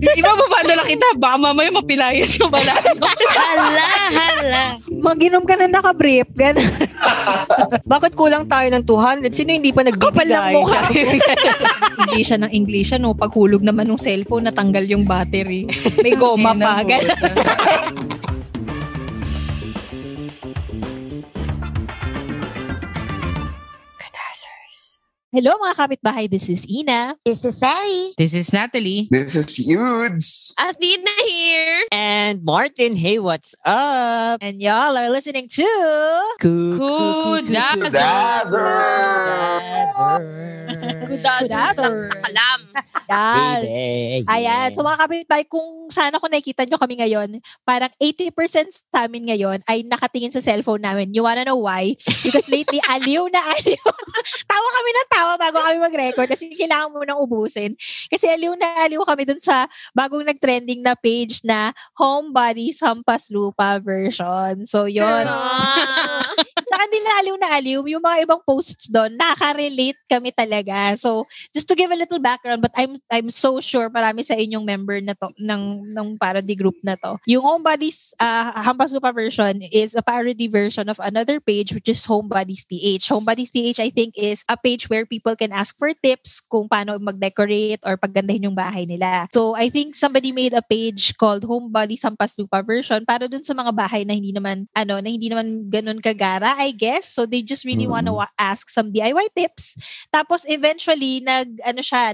Ibababadala kita, baka mamaya mapilayas yung balado. Hala. Mag-inom ka na nakabrief, gano'n. Bakit kulang tayo ng 200? Sino hindi pa nagbibigay? Kapal mukha. Hindi siya ng English, ano? Paghulog naman ng cellphone, natanggal yung battery. May goma pa, gano'n. Hello mga kapitbahay, this is Ina. This is Sari. This is Natalie. This is Yudes. Athena here. And Martin, hey, what's up? And y'all are listening to... Kudazers. Kalam. Yes. Ayan. So mga kapitbahay, kung sana kung nakikita nyo kami ngayon, parang 80% sa amin ngayon ay nakatingin sa cellphone namin. You wanna know why? Because lately, aliw. Tawa kami na bago kami mag-record kasi kailangan mo nang ubusin. Kasi aliw na aliw kami dun sa bagong nag-trending na page na Homebodies Hampas Lupa version. So, yun. Saka din na aliw yung mga ibang posts doon. Nakaka-relate kami talaga. So, just to give a little background, but I'm so sure marami sa inyong member na to, ng parody group na to. Yung Homebodies Hampas Lupa version is a parody version of another page which is Homebodies PH. Homebodies PH, I think, is a page where people can ask for tips kung paano mag-decorate or paggandahin yung bahay nila. So, I think somebody made a page called Homebodies Hampas Lupa version para dun sa mga bahay na hindi naman ganun kagara, I guess. So, they just really wanna ask some DIY tips. Tapos, eventually,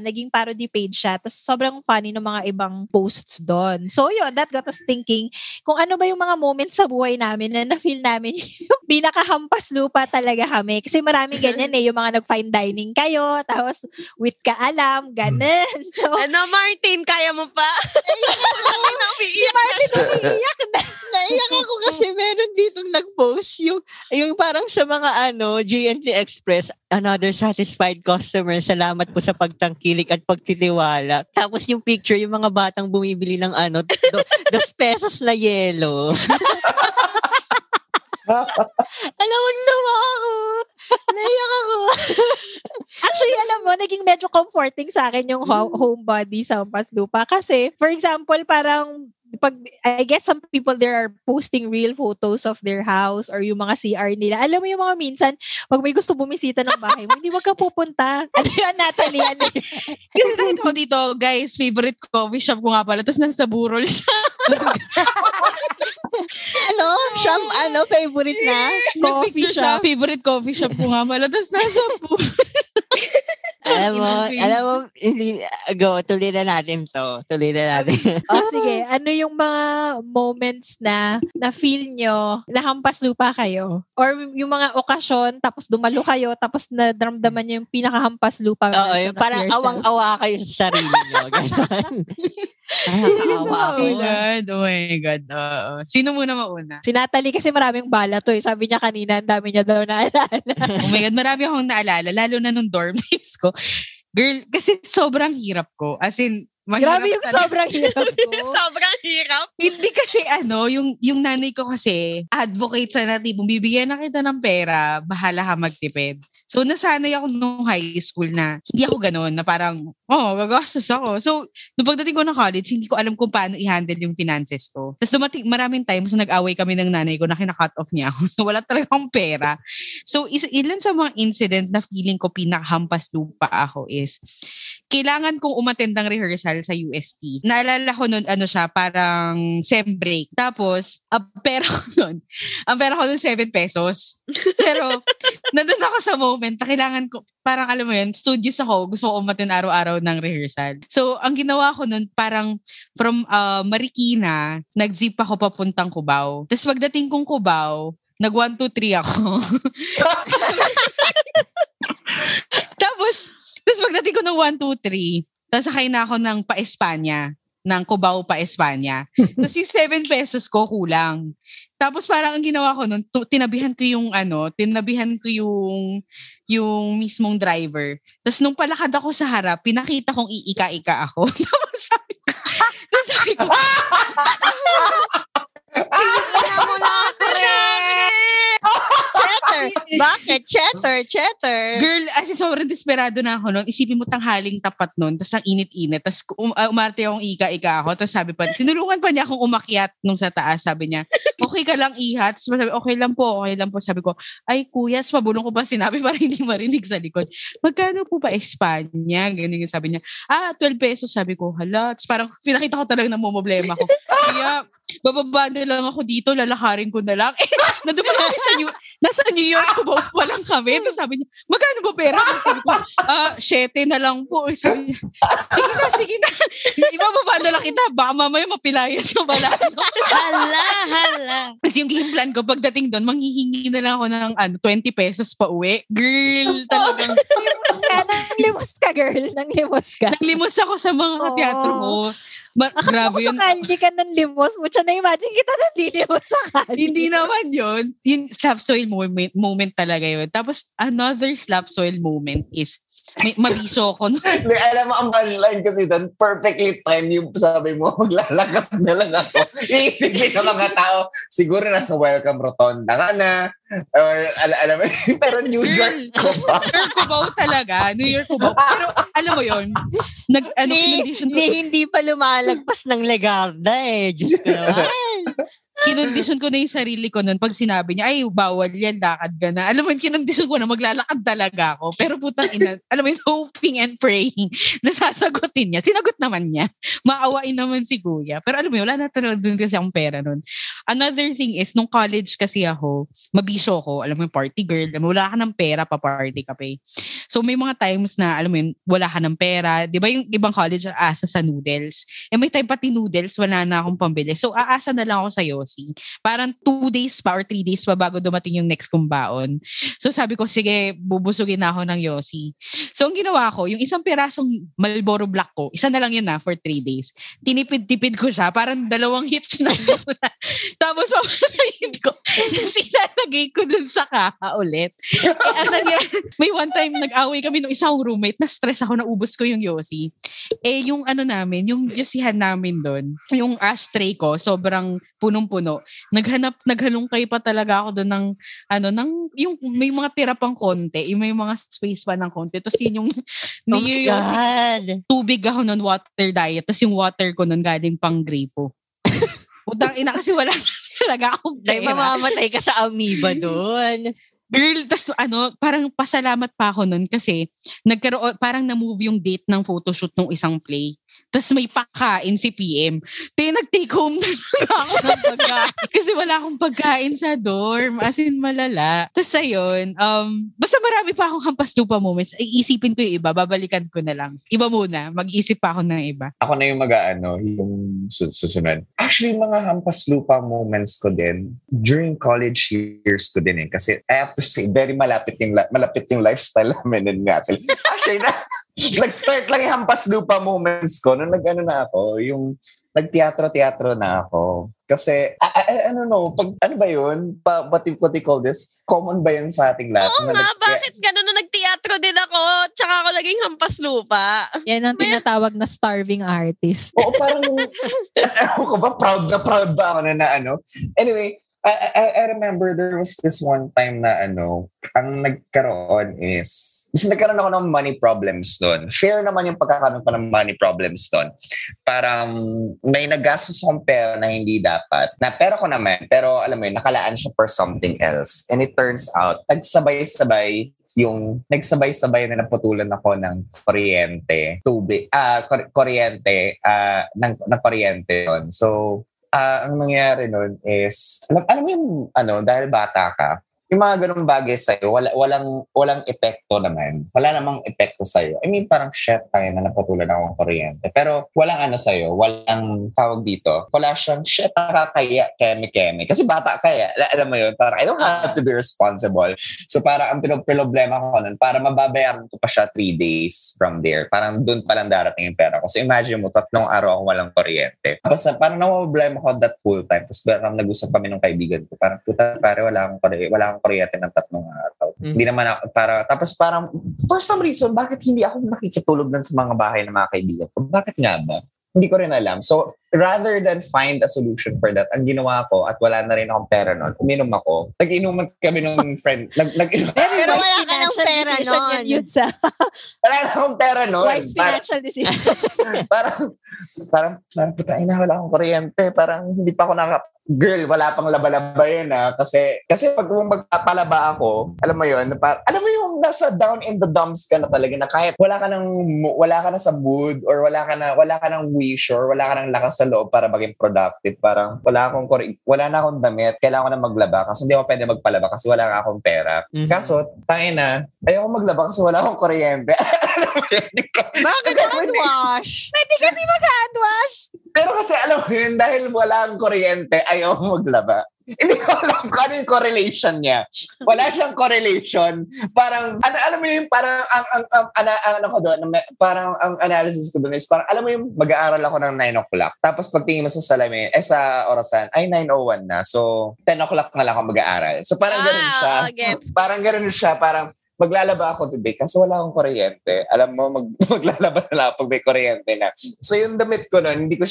naging parody page siya. Tapos, sobrang funny ng mga ibang posts doon. So, yun, that got us thinking kung ano ba yung mga moments sa buhay namin na na-feel namin yung pinakahampas lupa talaga kami. Kasi maraming ganyan yung mga nag-fine dining kayo, tapos with kaalam, ganun. So, ano, Martin, kaya mo pa? Martin umiiyak na. Naiyak ako kasi meron ditong nag-post yung parang sa mga J&T Express, another satisfied customer, salamat po sa pagtangkilik at pagtitiwala. Tapos yung picture, yung mga batang bumibili ng 10 pesos na yelo. Alam mo, naiyak ako. Actually, alam mo, naging medyo comforting sa akin yung Homebodies Hampas Lupa. Kasi, for example, parang I guess some people there are posting real photos of their house or yung mga CR nila. Alam mo yung mga minsan, pag may gusto bumisita ng bahay mo, hindi, wag ka pupunta. Ano yan, Natalie? Kasi dahil ko dito, guys, favorite coffee shop ko nga pala. Tapos nasa Burol siya. Shop, favorite na? Coffee shop. Favorite coffee shop ko nga pala. Tapos nasa Burol. Alam mo, tuloy na natin. Oh, sige, ano yung mga moments na feel nyo, nahampas lupa kayo? Or yung mga okasyon, tapos dumalo kayo, tapos naramdaman nyo yung pinakahampas lupa. Oo, yung parang awang-awa kayo sa sarili nyo. Oh my God. Sino muna mauna? Si Natalie kasi maraming bala to eh. Sabi niya kanina, ang dami niya daw naalala. Oh my God, marami akong naalala. Lalo na nung dorm days ko. Girl, kasi sobrang hirap ko. As in, grabe yung sobrang hirap ko. Sobrang hirap. Hindi kasi yung nanay ko kasi advocate sa natin, bumibigyan na kita ng pera, bahala ka magtipid. So, nasanay ako nung high school na hindi ako ganun, na parang, gagastos ako. So, nung pagdating ko ng college, hindi ko alam kung paano i-handle yung finances ko. Tapos maraming times na nag-away kami ng nanay ko na kina-cut off niya ako. So, wala talagang pera. So, ilan sa mga incident na feeling ko pinakahampas lupa ako is, kailangan kong umattend ng rehearsal sa UST. Naalala ko nun, ano siya, parang sem break. Tapos, ang pera ko nun 7 pesos. Pero, nandun ako sa moment na kailangan ko, parang alam mo yun, studios ako, gusto ko umattend araw-araw ng rehearsal. So, ang ginawa ko nun, parang from Marikina, nag-jeep ako papuntang Cubao. Tapos, pagdating kong Cubao, nag-1, 2, 3 ako. Tapos pagdating ko ng 1, 2, 3, tapos sakay na ako ng pa-Espanya, ng Cubao pa-Espanya. Tapos yung 7 pesos ko kulang. Tapos parang ang ginawa ko nun, tinabihan ko yung mismong driver. Tapos nung palakad ako sa harap, pinakita kong iika-ika ako. Tapos sabi ko, tingnan mo natin Chetter! Bakit? Chetter! Girl, as in, sobrang desperado na ako noon. Isipin mo, tanghaling tapat noon, tas ang init-init. Tas umarte akong ika-ika ako. Tas sabi pa, tinulungan pa niya akong umakyat nung sa taas. Sabi niya, okay ka lang, iha? Tas sabi, okay lang po. Sabi ko, ay kuya, pabulong ko pa sinabi para hindi marinig sa likod. Magkano po ba Espanya? Ganyan sabi niya. 12 pesos. Sabi ko, hala. Tas parang pinakita ko talaga ng problema ko. Kaya, bababa na lang ako dito, lalakarin ko na lang. Nandun pala kami nasa New York ko ba? Walang kami. Tapos sabi niya, magkano ba pera? Sabi ko, 7 na lang po. Sabi niya, sige na. Ibababa na lang kita. Baka mamaya mapilayan na wala. Hala. Kasi yung game plan ko, pagdating doon, manghihingi na lang ako ng 20 pesos pa uwi. Girl, talagang. Nang limos ka, girl. Nang limos ako sa mga teatro mo. Grabe yun. Sakali ka ng limos mo. Siya na-imagine kita nanlilimos sakali. Hindi naman yun. Yung slap soil moment talaga yun. Tapos, another slap soil moment is mabiso ko. Alam mo, ang punchline kasi doon, perfectly time yung sabi mo, maglalakap na lang ako. Iisipin ng mga tao, siguro nasa welcome rotonda nga na. Or, alam mo, pero New York ko ba? New York Cubao talaga. Pero, alam mo yun, hindi pa lumalagpas ng Legarda eh. Diyos ko naman. Kinondisyon ko na yung sarili ko nun pag sinabi niya, ay, bawal yan, lakad ka na. Alam mo, kinondisyon ko na maglalakad talaga ako. Pero putang ina, alam mo, hoping and praying na sasagutin niya. Sinagot naman niya. Maawain naman si Kuya. Pero alam mo, wala na talaga dun kasi akong pera nun. Another thing is, nung college kasi ako, mabisyo ko. Alam mo, party girl. Alam mo, wala ka ng pera, pa-party ka pa eh. So, may mga times na, alam mo yun, wala ka ng pera. Di ba yung ibang college, aasa sa noodles. Eh, may time pati noodles, wala na akong pambili. So, aasa na lang ako sa Yossi. Parang 2 days pa or 3 days pa bago dumating yung next kong baon. So sabi ko, sige, bubusugin na ako ng Yossi. So ang ginawa ko, yung isang pirasong Marlboro Black ko, isa na lang yun na for 3 days. Tinipid-tipid ko siya, parang 2 hits na yun. Tapos pamanayin ko, sinalagay ko dun sa kaha ulit. May one time nag-away kami nung isang roommate, na-stress ako, naubos ko yung Yossi. Eh yung ano namin, yung Yossihan namin dun, yung ashtray ko, sobrang punong-puno. Naghalungkay pa talaga ako doon ng yung may mga tira pang konti, yung may mga space pa ng konti. Tapos yun yung tubig ako noon, water diet. Tapos yung water ko noon galing pang gripo. Putang ina kasi wala talaga akong pera. Ay, mamamatay ka sa amoeba doon. Girl, tas parang pasalamat pa ako nun kasi nagkaroon, parang na-move yung date ng photoshoot ng isang play. Tas may pakain si PM. Nag-take home na ako ng pagkain. Kasi wala akong pagkain sa dorm. As in, malala. Tas ayun, basta marami pa akong hampas lupa moments. Iisipin ko yung iba. Babalikan ko na lang. Iba muna. Mag-isip pa ako ng iba. Ako na yung yung susunod. Actually, mga hampas lupa moments ko din, during college years ko din eh. Kasi I have to say, very malapit yung lifestyle namin and natin. Actually, nag-start lang yung hampas lupa moments ko nung nag-ano na ako, yung nag-teatro-teatro na ako. Kasi, I don't know, pag, ano ba yun? What do you call this? Common ba yun sa ating lahat? Oo nga, bakit gano'n na nag-teatro din ako? Tsaka ako naging hampas lupa. Yan ang tinatawag na starving artist. Oo, parang, ano ko ba? Proud ba ako na ano? Anyway, I remember there was this one time na ang nagkaroon ako ng money problems doon. Fair naman yung pagkakaroon pa ng money problems doon. Parang may nagastos akong pera na hindi dapat. Na pera ko naman, pero alam mo yun, nakalaan siya for something else. And it turns out, nagsabay-sabay yung nagsabay-sabay na naputulan ako ng kuryente, tubig, kuryente, ng kuryente yun. So, ang nangyari nun is, alam mo yung, dahil bata ka, yung mga ganung bagay sa'yo, walang epekto naman. Wala namang epekto sa'yo. I mean, parang shit, tayo na napatulan ako ng kuryente. Pero walang sa'yo, walang tawag dito. Wala siyang shit, nakakaya, keme-keme. Kasi bata kaya, alam mo yun, parang I don't have to be responsible. So parang ang pinoproblema ko nun, para mababayaran ko pa siya 3 days from there. Parang dun palang darating yung pera ko. So imagine mo, 3 araw akong walang kuryente. Basta parang nawablema ko that full time. Tapos parang nag-usap kami ng kaibigan ko. Parang puta, pare, wala akong kuryente ng 3 araw. Mm-hmm. Hindi naman ako, tapos parang, for some reason, bakit hindi ako makikitulog nun sa mga bahay ng mga kaibigan ko? Bakit nga ba? Hindi ko rin alam. So, rather than find a solution for that, ang ginawa ko, at wala na rin akong pera nun, uminom ako. Nag-inuman kami nung friend. Pero wala ka ng pera nun. Wala na akong pera nun. Wise financial decision. Parang, ay na, wala akong kuryente. Parang, hindi pa ako girl, wala pang laba-laba yun ah. Kasi pag magpapalaba ako, alam mo yun, alam mo yung nasa down in the dumps ka na talaga na kahit wala ka na sa mood or wala ka ng wish or wala ka ng lakas sa loob para maging productive. Parang wala na akong damit, kailangan ko na maglaba kasi hindi ako pwede magpalaba kasi wala na akong pera. Mm-hmm. Kaso, tangin na, ayoko maglaba kasi wala akong kuryente. Alam mo yun, bakit handwash? Pwede kasi mag-handwash. Pero kasi alam mo yun, dahil wala ang kuryente, ayaw maglaba. Hindi ko alam kung ano yung correlation niya. Wala siyang correlation. Parang, alam mo yung parang, ang analysis ko doon is parang, alam mo yung mag-aaral ako ng 9 o'clock. Tapos pagtingin mo sa salamin, sa orasan, ay 9:01 na. So, 10 o'clock na lang ako mag-aaral. So, parang ganun siya. Okay. Parang, maglalaba ako today kasi wala akong kuryente. Alam mo, maglalaba na lang pag may kuryente na. So yung damit ko noon, hindi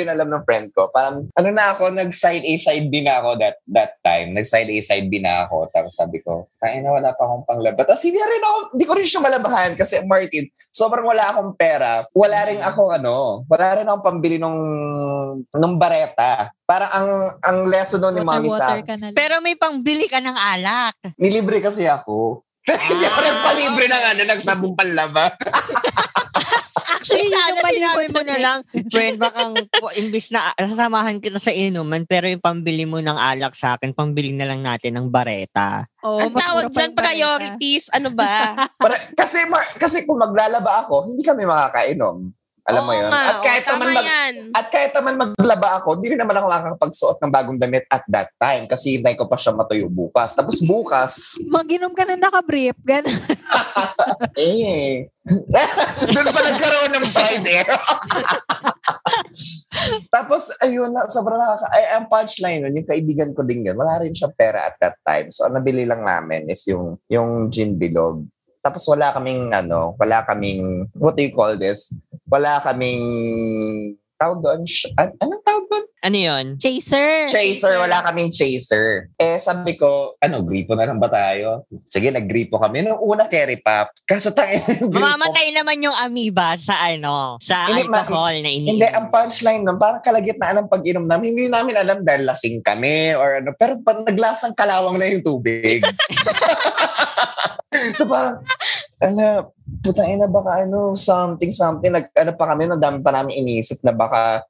yun alam ng friend ko. Parang, nag-side A, side B na ako that time. Nag-side A, side B na ako. Tapos sabi ko, kaya na wala pa akong panglaba. Tapos hindi ko rin siya malabahan kasi Martin, sobrang wala akong pera. Wala rin akong pambili nung bareta. Parang ang lesson doon ni Mami sa... Pero may pangbili ka ng alak. Nilibre kasi ako. Hindi ako nagpalibre ng nagsabong panlaba. Actually, sana sinabi mo na lang, friend, bakang imbis na sasamahan kita sa inuman, pero yung pambili mo ng alak sa akin, pambili na lang natin ng bareta. Oh, ang tawag dyan, priorities, ano ba? Kasi kung maglalaba ako, hindi kami makakainom. Alam mo yun. At kahit naman maglaba ako, hindi naman ako makakapagsuot ng bagong damit at that time kasi hindi ko pa siya matuyo bukas. Tapos bukas... Mag-inom ka na nakabrief. Ganun. Doon pa nagkaroon ng pride eh. Tapos, ayun, sobrang ang punchline nun, yung kaibigan ko din yun, wala rin siya pera at that time. So, ang nabili lang namin is yung Gin Bilog. Tapos wala kaming tawag doon. Anong tawag doon? Ano yun? Chaser. Wala kaming chaser. Eh, sabi ko, gripo na lang ba tayo? Sige, naggripo kami. Noong una, carry pop. Kaso tayo, mamamatay naman yung amoeba sa alcohol na iniinom. Hindi, ang punchline nun, parang kalagitnaan ng pag-inom namin. Hindi namin alam dahil lasing kami or ano. Pero naglasang kalawang na yung tubig. So parang, putangina baka something. Pa kami, dami pa namin iniisip na baka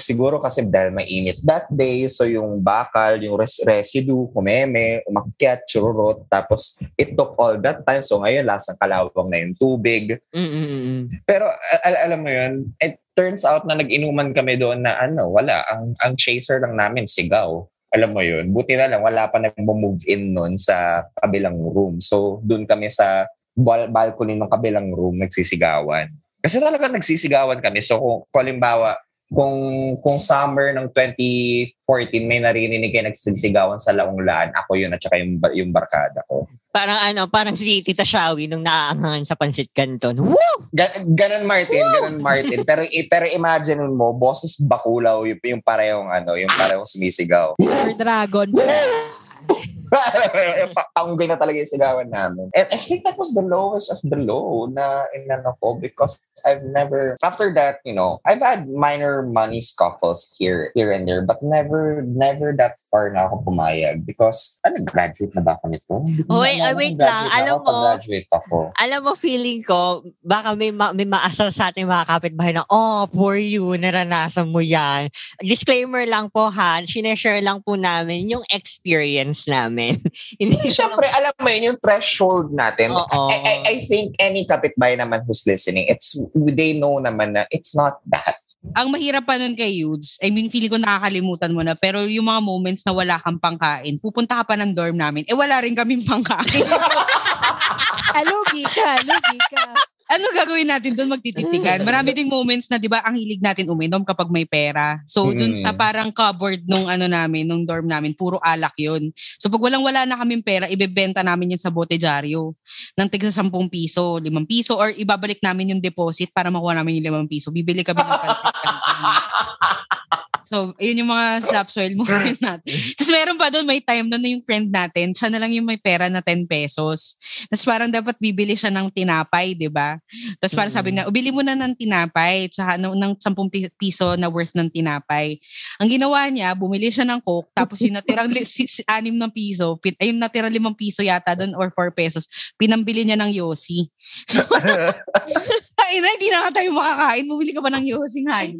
siguro kasi dahil mainit that day, so yung bakal, yung residue, kumeme, umakyat, chururot, tapos it took all that time, so ngayon lasang kalawang na yung tubig. Mm-mm. Pero alam mo yun, it turns out na nag-inuman kami doon na wala, ang chaser lang namin, sigaw. Alam mo yun, buti na lang, wala pa nag-move in nun sa kabilang room. So, doon kami sa balcony ng kabilang room, nagsisigawan. Kasi talaga nagsisigawan kami. So, kung halimbawa, kung summer ng 2014 may narinig kayo nagsisigawan sa laonglaan, ako yun at saka yung barkada ko. Parang si Tita Shawi nung naaangahan sa Pansit Canton. Woo! Ganun Martin. Pero imagine mo, boses bakulaw yung parehong yung parehong sumisigaw. Or dragon. Tanggay na talaga yung sigawan namin. And I think that was the lowest of the low na inano ko because I've never, after that, you know, I've had minor money scuffles here and there, but never that far na ako pumayag because graduate na ba kami to? Wait lang. Alam mo, feeling ko, baka may maasal sa ating mga kapitbahay na, poor you, naranasan mo yan. Disclaimer lang po, ha, sineshare lang po namin yung experience namin. Siyempre, alam mo yun, yung threshold natin. I think any kapitbahay naman who's listening, they know naman na it's not that. Ang mahirap pa nun kay Yudes, I mean, feeling ko nakakalimutan mo na, pero yung mga moments na wala kang pangkain, pupunta ka pa ng dorm namin, wala rin kaming pangkain. Lugi ka. Ano gagawin natin doon? Magtititigan. Marami ding moments na, di ba, ang hilig natin uminom kapag may pera. So, doon sa parang cupboard nung dorm namin, puro alak yun. So, pag walang-wala na kaming pera, ibebenta namin yun sa botejaryo ng tigsa 10 piso, 5 piso, or ibabalik namin yung deposit para makuha namin yung 5 piso. Bibili kami ng pansit. So, yun yung mga slap soil moment natin. Tapos meron pa doon, may time doon na yung friend natin, siya na lang yung may pera na 10 pesos. Tapos parang dapat bibili siya ng tinapay, di ba? Tapos parang sabi na, bili mo na ng tinapay, tsaka ng 10 piso na worth ng tinapay. Ang ginawa niya, bumili siya ng Coke, tapos yung natirang 6 ng piso, ayun natirang 5 piso yata doon or 4 pesos, pinambili niya ng Yossi. So, hindi na ka tayo makakain. Bumili ka pa ng Yosing High.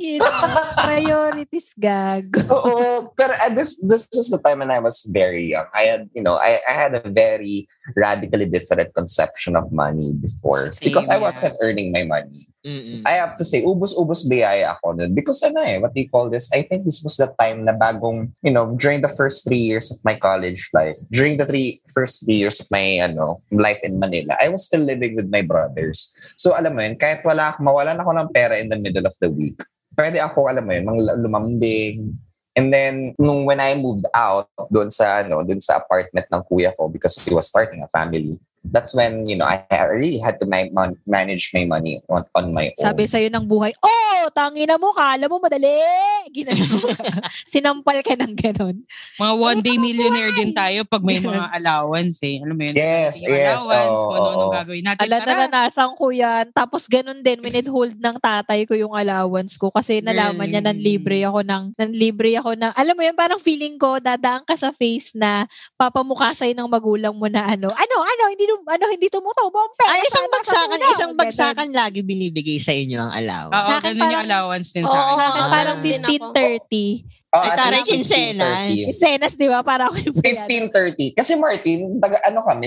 Priorities, gag. Oo. Pero this is the time when I was very young. I had, you know, I had a very radically different conception of money before. Same, because I wasn't earning my money. Mm-mm. I have to say, ubus biyaya ako nun. Because what do you call this? I think this was the time na bagong, you know, during the first 3 years of my college life, during the first 3 years of my life in Manila, I was still living with my brothers. So, alam mo yun, kahit mawalan ako ng pera in the middle of the week, pwede ako, alam mo yun, lumambing. And then, when I moved out doon sa apartment ng kuya ko because he was starting a family, that's when, you know, I really had to manage my money on my own. Sabi sa'yo ng buhay, tangina mo, kala mo madali. Sinampal ka ng ganon. Mga one-day millionaire din tayo pag may mga allowance eh. Alam mo yun? Yes. Allowance, kung ano-anong gagawin natin. Alam na nasang ko yan. Tapos ganon din, minidhold ng tatay ko yung allowance ko kasi nalaman niya libre ako ng, alam mo yun, parang feeling ko, dadaan ka sa face na papamukasay ng magulang mo na hindi tumutubo ang pera. Ay, isang bagsakan lagi binibigay sa inyo ang allowance. Oo, ganun yung allowance din sa akin. Parang 15.30. Taray kinsenas. Kinsenas, di ba? Para ako 15.30. Kasi Martin, kami,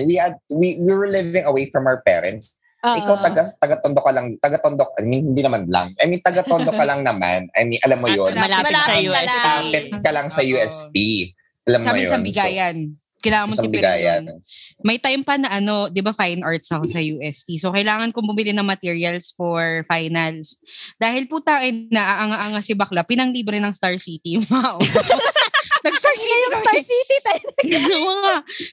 we were living away from our parents. So, ikaw taga-tondo ka lang. I mean, hindi naman lang. I mean, taga-tondo ka lang naman. I mean, alam mo yun. Malapit sa UST. Malapit ka lang sa UST. Alam mo yun. Sa bigayan. Kailangan mo tipirin yun. May time pa na di ba fine arts ako sa UST. So, kailangan kong bumili ng materials for finals. Dahil naaanga-anga si bakla, pinanglibre ng Star City. Wow. Nag-Star City. Star City tayo. Yung mga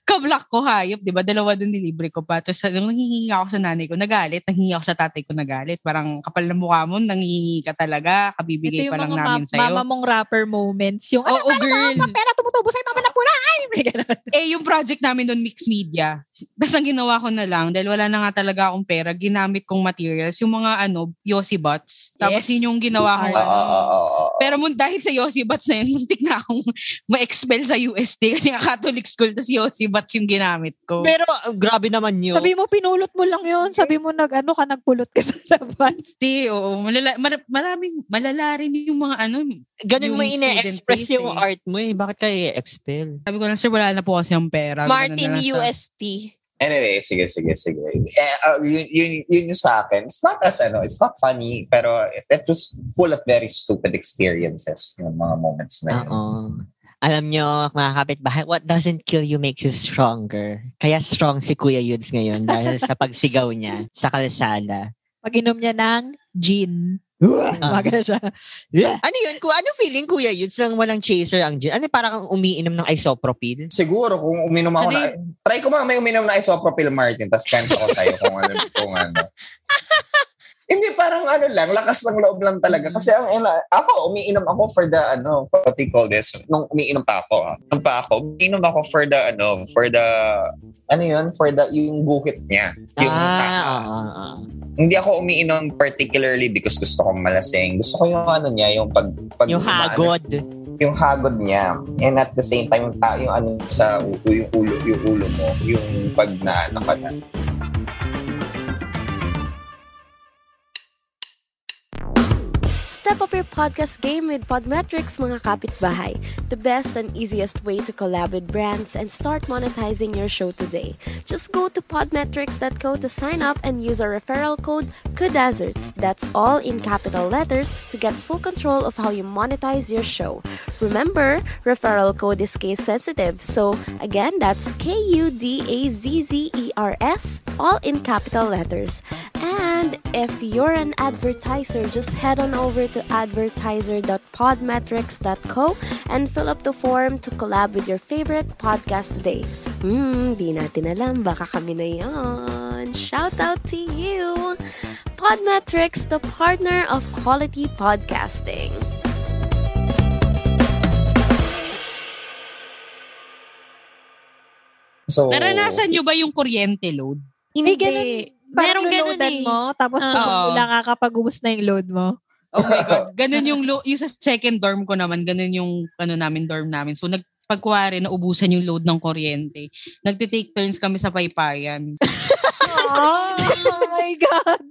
kablak ko, hayop, di ba? 2 doon nilibre ko pa. Tapos nanghihingi ako sa nanay ko, nagalit. Nanghihingi ako sa tatay ko, nagalit. Parang kapal na mukha mo, nanghihingi ka talaga. Kabibigay pa lang namin sa'yo. Ito yung mga mama mong rapper moments. Yung, girl. Pera tumutubo sa'yo, mama na pula. Yung project namin doon, mixed media. Tapos ang ginawa ko na lang, dahil wala na nga talaga akong pera, ginamit kong materials, yung mga Yossi Bots. Tapos yun yung ginawa ko. Pero dahil sa Yossi Bots na yun, muntik na akong ma-expel sa UST kasi nga Catholic school, tapos Yossi Bots yung ginamit ko. Pero grabe naman yun. Sabi mo, pinulot mo lang yun. Sabi mo, nagpulot ka sa laban. Di, oo. Malala rin yung mga ganun yung mo ine-express yung art mo eh. Bakit kayo expel? Sabi ko lang, sir, wala na po kasi yung pera. Martin, UST. Anyway, sige. Yun yung sa akin. It's not it's not funny, pero it was full of very stupid experiences yung mga moments na yun. Oo. Alam nyo, mga kapitbahay, what doesn't kill you makes you stronger. Kaya strong si Kuya Yudes ngayon dahil sa pagsigaw niya sa kalsada. Pag-inom niya ng gin. Baga siya. Ano yun? Ano feeling, Kuya Yudes, nang walang chaser ang gin? Ano, parang kang umiinom ng isopropyl? Siguro, kung uminom ako try ko may uminom ng isopropyl, Martin, tapos kanto ko sa'yo kung ano. Hindi, parang ano lang, lakas ng loob lang talaga. Kasi ako, umiinom ako for the, for what they call this, nung umiinom pa ako. Nung pa ako, umiinom ako for the, yung guhit niya. Yung Hindi ako umiinom particularly because gusto kong malasing. Gusto ko yung yung pag yung hagod. Yung hagod niya. And at the same time, yung sa yung ulo mo, yung pag na, Step up your podcast game with Podmetrics, mga kapitbahay. The best and easiest way to collab with brands and start monetizing your show today. Just go to podmetrics.co to sign up and use our referral code KUDAZARDS. That's all in capital letters to get full control of how you monetize your show. Remember, referral code is case sensitive. So again, that's KUDAZZERS, all in capital letters. And if you're an advertiser, just head on over to advertiser.podmetrics.co and fill up the form to collab with your favorite podcast today. Di natin alam, baka kami na yon. Shout out to you! Podmetrics, the partner of quality podcasting. So, naranasan nyo ba yung kuryente load? Hindi. Merong ganun mo, tapos pag-ula ka kapag ubos na yung load mo. Oh my God. Ganun yung load. Yung sa second dorm ko naman, ganun yung dorm namin. So, nagpagkuwari, naubusan yung load ng kuryente. Nagtitake turns kami sa paypayan. Oh my God.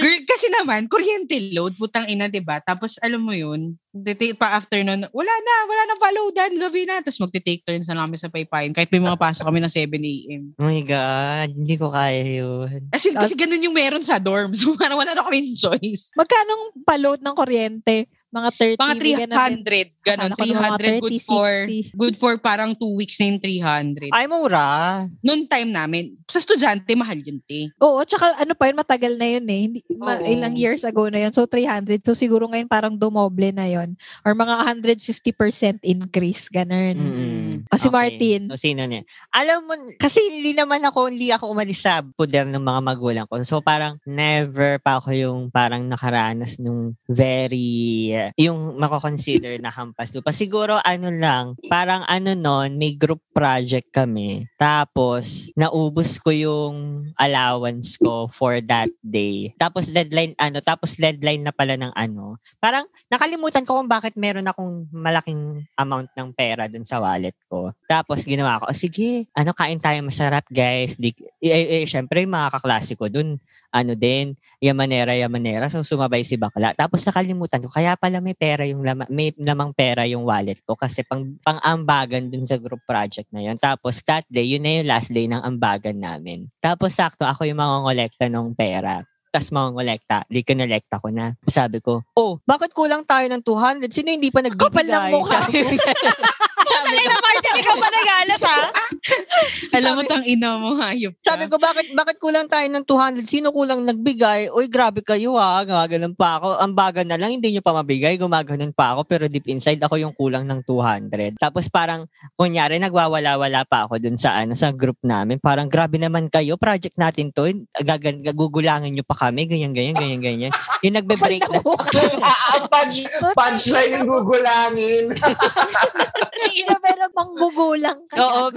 Girl, kasi naman, kuryente load, putang ina, diba? Tapos, alam mo yun, pa after nun, wala na pa-loadan, gabi na. Tapos, magtitake turns na kami sa paypayan. Kahit may mga pasok kami ng 7 a.m. Oh my God, hindi ko kaya yun. Kasi ganun yung meron sa dorm. So, wala na kami choice. Magkanong pa-load ng kuryente? Mga 30. Mga 300. Ganun. 300. Good for parang 2 weeks na yung 300. Ay, mura. Noon time namin. Sa estudyante, mahal yun, te. Oo. Tsaka pa yun, matagal na yun eh. Hindi, ilang years ago na yun. So, 300. So, siguro ngayon parang dumoble na yun. Or mga 150% increase. Ganun. Si Martin. So, sino niya? Alam mo, kasi hindi ako umalis sa poder ng mga magulang ko. So, parang never pa ako yung parang nakaranas nung very... yung mako-consider na hampas lupa. Siguro may group project kami. Tapos naubos ko yung allowance ko for that day. Tapos deadline na pala ng Parang nakalimutan ko kung bakit meron akong malaking amount ng pera dun sa wallet ko. Tapos ginawa ko, sige, kain tayo masarap, guys. Syempre yung mga kaklase ko dun. Din, yamanera. So, sumabay si bakla. Tapos nakalimutan ko, kaya pala may lamang pera yung wallet ko kasi pang-ambagan dun sa group project na yun. Tapos that day, yun na yung last day ng ambagan namin. Tapos sakto, ako yung mangongolekta ng pera. Tapos mangongolekta, kinolekta ko na. Sabi ko, bakit kulang tayo ng 200? Sino hindi pa nagbibigay? Kapal ng mukha ko. Sabi na, Martin, ikaw pa nagalat, ha? Alam mo, tang ina mo, hayop ka. Sabi ko, bakit kulang tayo ng 200? Sino kulang nagbigay? Uy, grabe kayo, ha? Gumaganon pa ako. Ang baga na lang, hindi nyo pa mabigay. Gumaganon pa ako. Pero deep inside, ako yung kulang ng 200. Tapos parang, kunyari, nagwawala-wala pa ako dun sa, sa group namin. Parang, grabe naman kayo. Project natin to. Gagugulangin nyo pa kami. Ganyan. Yung nagbe-break na. Punchline yung gugulangin. Pero panggugulang ka. Oo,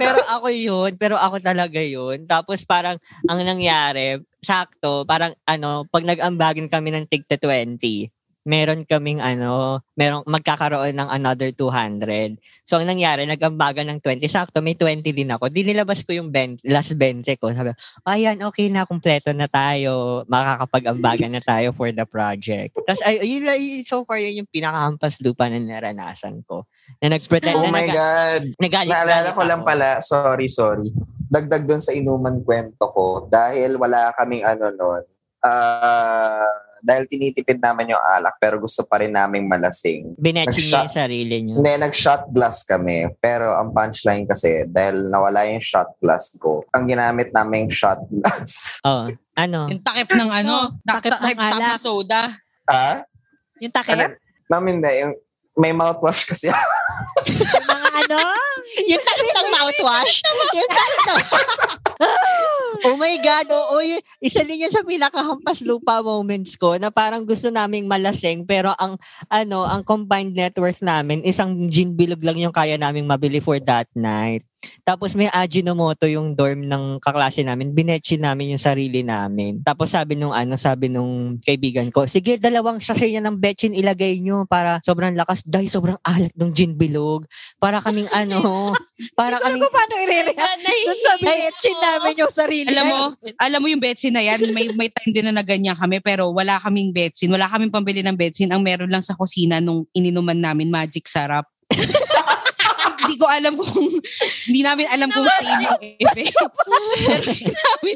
pero ako talaga yun. Tapos parang ang nangyari, sakto, parang pag nag-ambagin kami ng tigta 20, meron kaming magkakaroon ng another 200. So, ang nangyari, nag-ambagan ng 20. Sakto, may 20 din ako. Dinilabas ko yung last 20 ko. Sabi, ayan, okay na, kumpleto na tayo. Makakapag-ambagan na tayo for the project. Tapos, so far, yun yung pinakahampas lupa na naranasan ko. Na nag-pretend God. Naalala ko lang pala, sorry. Dagdag dun sa inuman kwento ko. Dahil wala kaming dahil tinitipid naman yung alak pero gusto pa rin naming malasing. Binetching niya yung sarili niyo. Hindi, nag-shot glass kami. Pero ang punchline kasi, dahil nawala yung shot glass ko, ang ginamit namin shot glass. Oo. Yung takip ng takip ng alak. Soda. Ah? Yung takip? Namin na, yung may mouthwash kasi. Yung mga yung takip ng mouthwash? Oh my God, oo. Isa din yan sa pinakahampas lupa moments ko na parang gusto naming malaseng pero ang combined net worth namin, isang gin bilog lang yung kaya naming mabili for that night. Tapos may Ajinomoto yung dorm ng kaklase namin. Binetchi namin yung sarili namin. Tapos sabi nung kaibigan ko, sige, 2 sachet ng betchin ilagay nyo para sobrang lakas. Dahil sobrang alat ng gin bilog. Para kaming para kaming... Kung paano i-react doon sa betchin namin yung sarili. Alam mo yung betchin na yan, may time din na ganyan kami pero wala kaming betchin. Wala kaming pambili ng betchin. Ang meron lang sa kusina nung ininuman namin, magic sarap. Hindi ko alam kung hindi namin alam kung sino yung effect.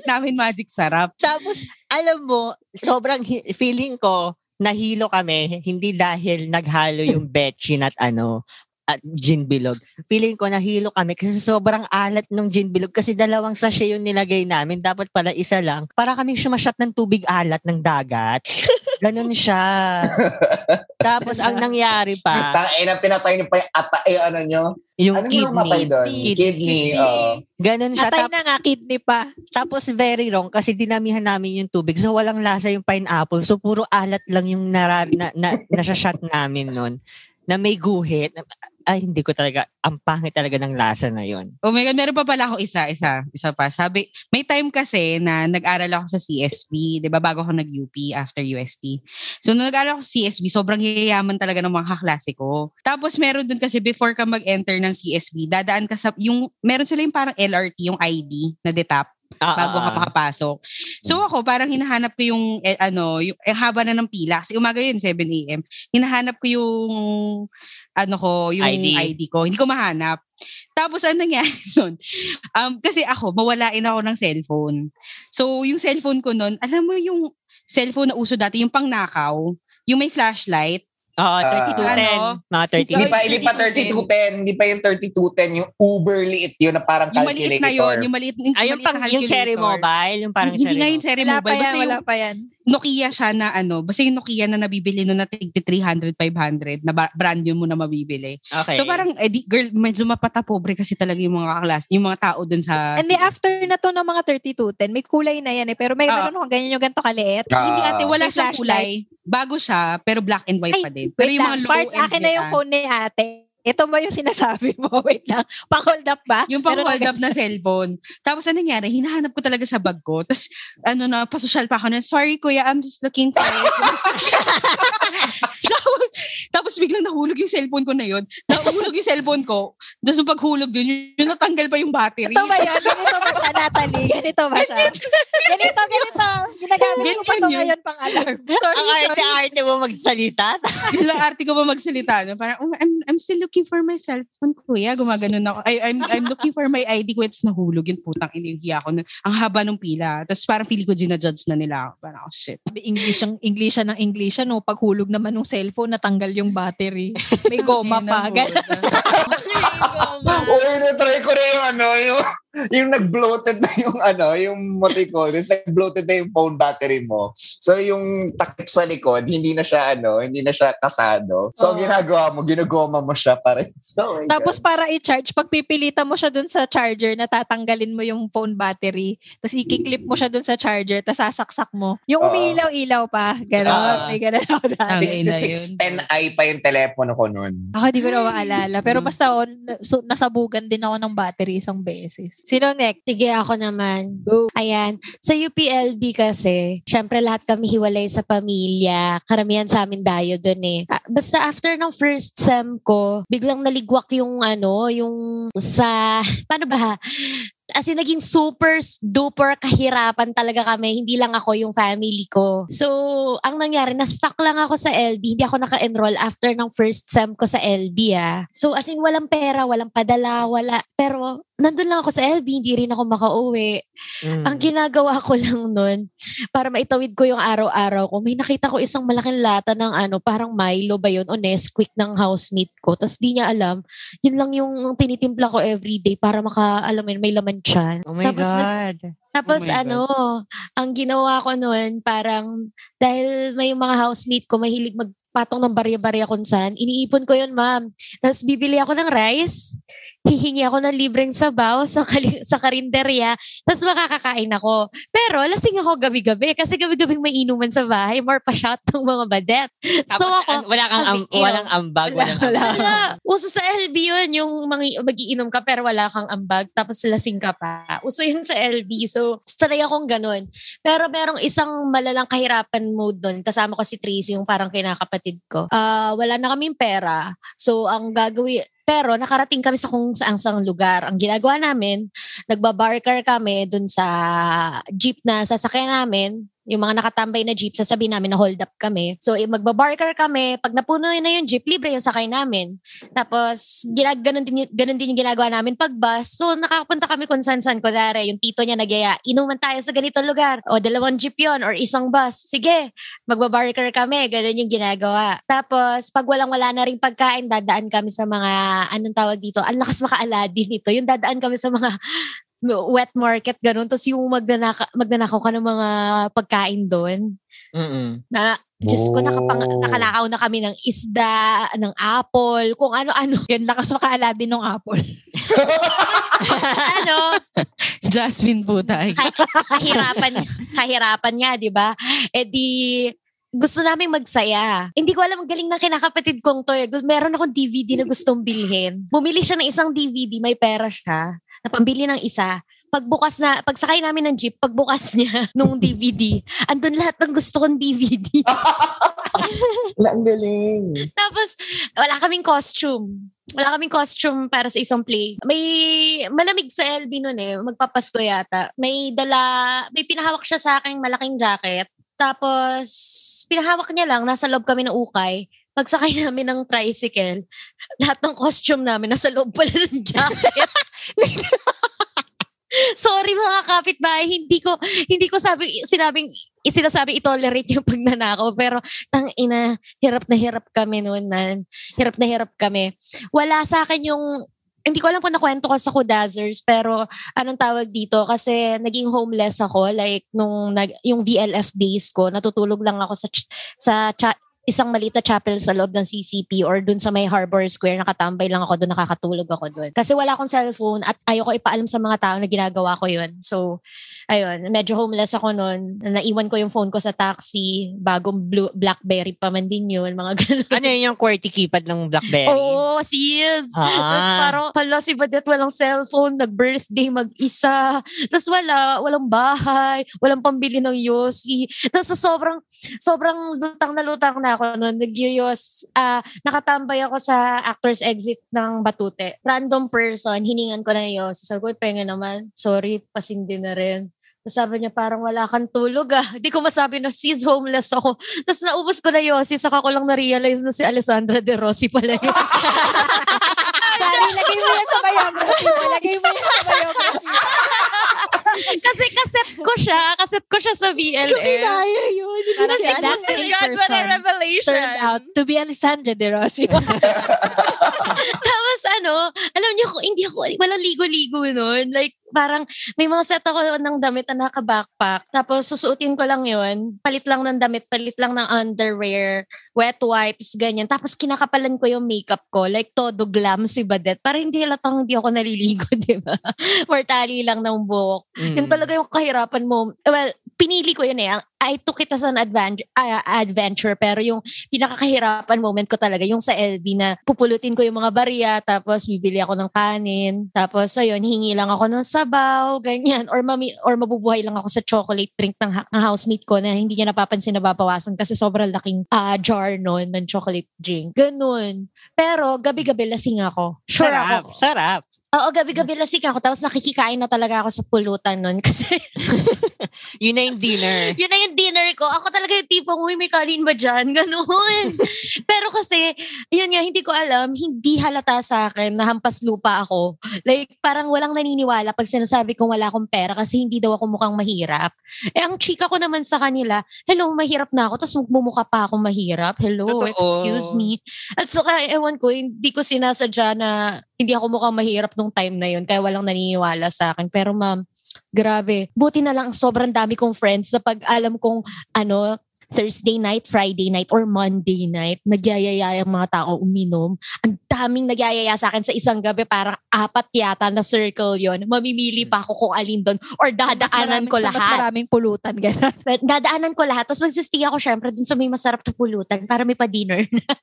namin magic sarap. Tapos alam mo, sobrang feeling ko nahilo kami hindi dahil naghalo yung betchin at gin bilog. Feeling ko nahilo kami kasi sobrang alat ng gin bilog kasi 2 sachet yung nilagay namin, dapat pala 1 lang. Para kaming sumashot ng tubig alat ng dagat. Ganun siya. Tapos ang nangyari pa. Tangina, pinatay niyo pa yung nyo? Yung kidney. Ganun siya. Patay na nga, kidney pa. Tapos very wrong kasi dinamihan namin yung tubig. So walang lasa yung pineapple. So puro alat lang yung nasa-shot namin nun. Na may guhit. Ay, hindi ko talaga. Ang pangit talaga ng lasa na yun. Oh my God, meron pa pala ako isa pa. Sabi, may time kasi na nag-aral ako sa CSB, di ba, bago ako nag-UP after UST. So, nung nag-aral ako sa CSB, sobrang yayaman talaga ng mga kaklase ko. Tapos, meron dun kasi, before ka mag-enter ng CSB, dadaan ka sa, yung, meron sila yung parang LRT, yung ID na detap. Bago ka makapasok. So ako parang hinahanap ko yung haba na ng pila kasi umaga yun 7 AM. Hinahanap ko yung ID ko. Hindi ko mahanap. Tapos ano nangyari nun? Kasi ako mawalain ako ng cellphone. So yung cellphone ko nun, alam mo yung cellphone na uso dati, yung pangnakaw, yung may flashlight. Oo, 3210. Mga 3210. Hindi pa 3210. Hindi pa yung 3210. Yung uber liit yun na parang yung calculator. Yung maliit na yun. Yung Cherry Mobile. Yung parang hindi nga yung Cherry Mobile. Wala pa yan. Nokia siya na Basta yung Nokia na nabibili nun na 300, 500. Na brand yun mo na mabibili. Okay. So parang, girl, medyo mapatapobre kasi talaga yung mga kaklase. Yung mga tao dun sa... And after na to ng mga 3210, may kulay na yan eh. Pero may meron kung ganyan yung ganito kaliit. Hindi ate, wala siyang kulay. Bago siya, pero black and white pa din. Pero yung mga parts, akin na yung phone ni ate. Ito ba yung sinasabi mo? Wait lang. Pang-hold up ba? Yung pang-hold up na cellphone. Tapos ano nangyari? Hinahanap ko talaga sa bag ko. Tapos pasosyal pa ako na, sorry kuya, I'm just looking for it. Tapos biglang nahulog yung cellphone ko na yun. Nahulog yung cellphone ko. Tapos yung paghulog yun, yung natanggal pa yung battery. Ito ba yan? Ganito ba siya, Natalie? Ganito ba siya? Ganito. Ginagamit ko pa ito ngayon pang alarm. Ang arte-arte mo magsalita. Ang arte ko pa magsalita. Parang, I'm still looking for my cellphone, kuya. Gumagano'n ako. I'm looking for my ID ko. It's nahulog yung putang inihiya ko. Ang haba ng pila. Tapos parang pili ko ginajudge na nila ako. Parang, oh shit. English no? Paghulog naman ng cellphone, natanggal yung battery. May goma pa. Try ko rin yung nag-bloated na yung moticolis, nag-bloated na yung phone battery mo. So yung takip sa likod, hindi na siya kasado. So ginagawa mo, ginagoma mo siya para. Oh tapos God. Para i-charge, pagpipilitan mo siya dun sa charger na tatanggalin mo yung phone battery, tapos i-clip mo siya dun sa charger, tapos sasaksak mo. Yung umiilaw-ilaw pa, gano'n. May gano'n ako dati. 6610i pa yung telepono ko nun. Ako di ko na maalala. Pero basta nasabugan din ako ng battery isang beses. Sino next? Sige, ako naman. Go. Ayan. Sa UPLB kasi, syempre lahat kami hiwalay sa pamilya. Karamihan sa amin dayo dun eh. Basta after ng first sem ko, biglang naligwak yung yung sa... Paano ba? As in, naging super duper kahirapan talaga kami. Hindi lang ako, yung family ko. So, ang nangyari, na-stuck lang ako sa LB. Hindi ako naka-enroll after ng first sem ko sa LB, So, as in, walang pera, walang padala, wala. Pero, nandun lang ako sa LB, hindi rin ako makauwi. Ang ginagawa ko lang nun, para maitawid ko yung araw-araw ko, may nakita ko isang malaking lata ng parang Milo ba yun, o Nesquik ng housemate ko. Tapos, di niya alam. Yun lang yung tinitimpla ko everyday para makaalam yun, may laman siya. Oh my God. Ang ginawa ko noon, parang, dahil may mga housemate ko, mahilig magpatong ng barya-barya kung saan, iniipon ko yun, ma'am. Tapos bibili ako ng rice, hihingi ako ng libreng sabaw sa karinderya, tapos makakakain ako. Pero lasing ako gabi-gabi kasi gabi-gabing may inuman sa bahay, more pa-shot ng mga badet. Tapos, so ako, walang ambag. Wala. Uso sa LB yun, yung mag-iinom ka pero wala kang ambag, tapos lasing ka pa. Uso yun sa LB, so sanay akong ganun. Pero merong isang malalang kahirapan mode doon, kasama ko si Tracy, yung parang kinakapatid ko. Wala na kaming pera, so ang gagawin, pero nakarating kami sa kung saang lugar. Ang ginagawa namin, nagbabarker kami dun sa jeep na sasakyan namin. Yung mga nakatambay na jeep, sasabihin namin na hold up kami. So, magbabarker kami. Pag napuno na yung jeep, libre yung sakay namin. Tapos, ganun din yung ginagawa namin pag bus. So, nakapunta kami kung saan-saan. Kunwari, yung tito niya nagyaya, inuman tayo sa ganitong lugar. O, 2 jeep yon or 1 bus. Sige, magbabarker kami. Ganun yung ginagawa. Tapos, pag walang-wala na rin pagkain, dadaan kami sa mga, anong tawag dito? Ang lakas makaaladi nito. Yung dadaan kami sa mga wet market, ganun. Tapos yung magnanakaw ka ng mga pagkain doon. Na, Diyos ko, nakanakaw na kami ng isda, ng apple, kung ano-ano. Yan, lakas makaaladi ng apple. Jasmine Butay. Kahirapan niya, di ba? Eh di, gusto namin magsaya. Hindi ko alam, ang galing ng kinakapatid kong to. Meron akong DVD na gustong bilhin. Bumili siya ng isang DVD, may pera siya. Napambili ng isa. Pagbukas na, pagsakay namin ng jeep, pagbukas niya nung DVD, andun lahat ng gusto kong DVD. Ang galing. Tapos, wala kaming costume para sa isang play. May malamig sa LB nun eh. Magpapasko yata. May pinahawak siya sa akin malaking jacket. Tapos, pinahawak niya lang. Nasa loob kami ng ukay. Pagsakay namin ng tricycle, lahat ng costume namin nasa loob pala ng jacket. Sorry mga kapitbahay, hindi ko sinasabi itolerate yung pagnanakaw, pero tang ina, hirap na hirap kami noon, man. Hirap na hirap kami. Wala sa akin yung, hindi ko alam kung nakwento ko sa Kudazers, pero anong tawag dito? Kasi naging homeless ako, like nung yung VLF days ko, natutulog lang ako sa isang maliit na chapel sa loob ng CCP or dun sa may Harbor Square, nakatambay lang ako dun, nakakatulog ako dun. Kasi wala akong cellphone at ayoko ipaalam sa mga tao na ginagawa ko yun. So, ayun, medyo homeless ako nun. Naiwan ko yung phone ko sa taxi, bagong Blackberry pa man din yun, mga ganun. Ano yun, yung QWERTY keypad ng Blackberry? Oo, sis! Tapos parang, hala si Badet, walang cellphone, nag-birthday mag-isa. Tapos walang bahay, walang pambili ng yosi. Tapos sobrang lutang na ako noon, nakatambay ako sa actor's exit ng Batute. Random person, hiningan ko na yos. So, ko, pengen naman. Sorry, pasing din na rin. Tapos sabi niya, parang wala kang tulog ah. Hindi ko masabi na she's homeless ako. Tapos naubos ko na yosi, saka ko lang na-realize na si Alessandra De Rossi pala yun. Sorry, lagay mo yan sa biography. Kasi kaset ko siya sa VLF. Kuminaya yun. That was a revelation. Turned out to be Alessandra De Rossi. Tapos alam niyo, walang ligo-ligo nun. Like, parang may mga set ako ng damit na naka-backpack. Tapos susuotin ko lang yun. Palit lang ng damit, palit lang ng underwear, wet wipes, ganyan. Tapos kinakapalan ko yung makeup ko. Like, todo glam si Badet. Para hindi halatang hindi ako naliligo, di ba? Mortali lang ng buhok. Yung talaga yung kahirapan mo. Well, pinili ko yun eh. I took it as an adventure. Pero yung pinakakahirapan moment ko talaga, yung sa LB na pupulutin ko yung mga barya, tapos bibili ako ng kanin. Tapos, ayun, hingi lang ako ng sabaw, ganyan. Or mabubuhay lang ako sa chocolate drink ng housemate ko na hindi niya napapansin na babawasan kasi sobrang laking jar nun ng chocolate drink. Ganun. Pero, gabi-gabi lasing ako. Sure sarap, ako. Sarap. Oo, gabi-gabi lasing ako. Tapos nakikikain na talaga ako sa pulutan nun kasi... Yun na yung dinner ko. Ako talaga yung tipong, uy, may kanin ba dyan? Ganun. Pero kasi, yun nga, hindi ko alam, hindi halata sa akin na hampas lupa ako. Like, parang walang naniniwala pag sinasabi kong wala akong pera kasi hindi daw ako mukhang mahirap. Eh, ang chika ko naman sa kanila, hello, mahirap na ako. Tapos magmumukha pa akong mahirap. Hello, totoo. Excuse me. At so, ewan ko, hindi ko sinasadya na hindi ako mukhang mahirap nung time na yun. Kaya walang naniniwala sa akin. Pero ma'am, grabe. Buti na lang sobrang dami kong friends sa pag alam kong Thursday night, Friday night, or Monday night, nagyayaya yung mga tao uminom. Ang daming nagyayaya sa akin sa isang gabi, parang apat yata na circle yon. Mamimili pa ako kung alin doon or dadaanan ko lahat. Mas maraming pulutan, gano'n. Dadaanan ko lahat, tapos magsistay ako syempre doon sa may masarap na pulutan para may pa-dinner na.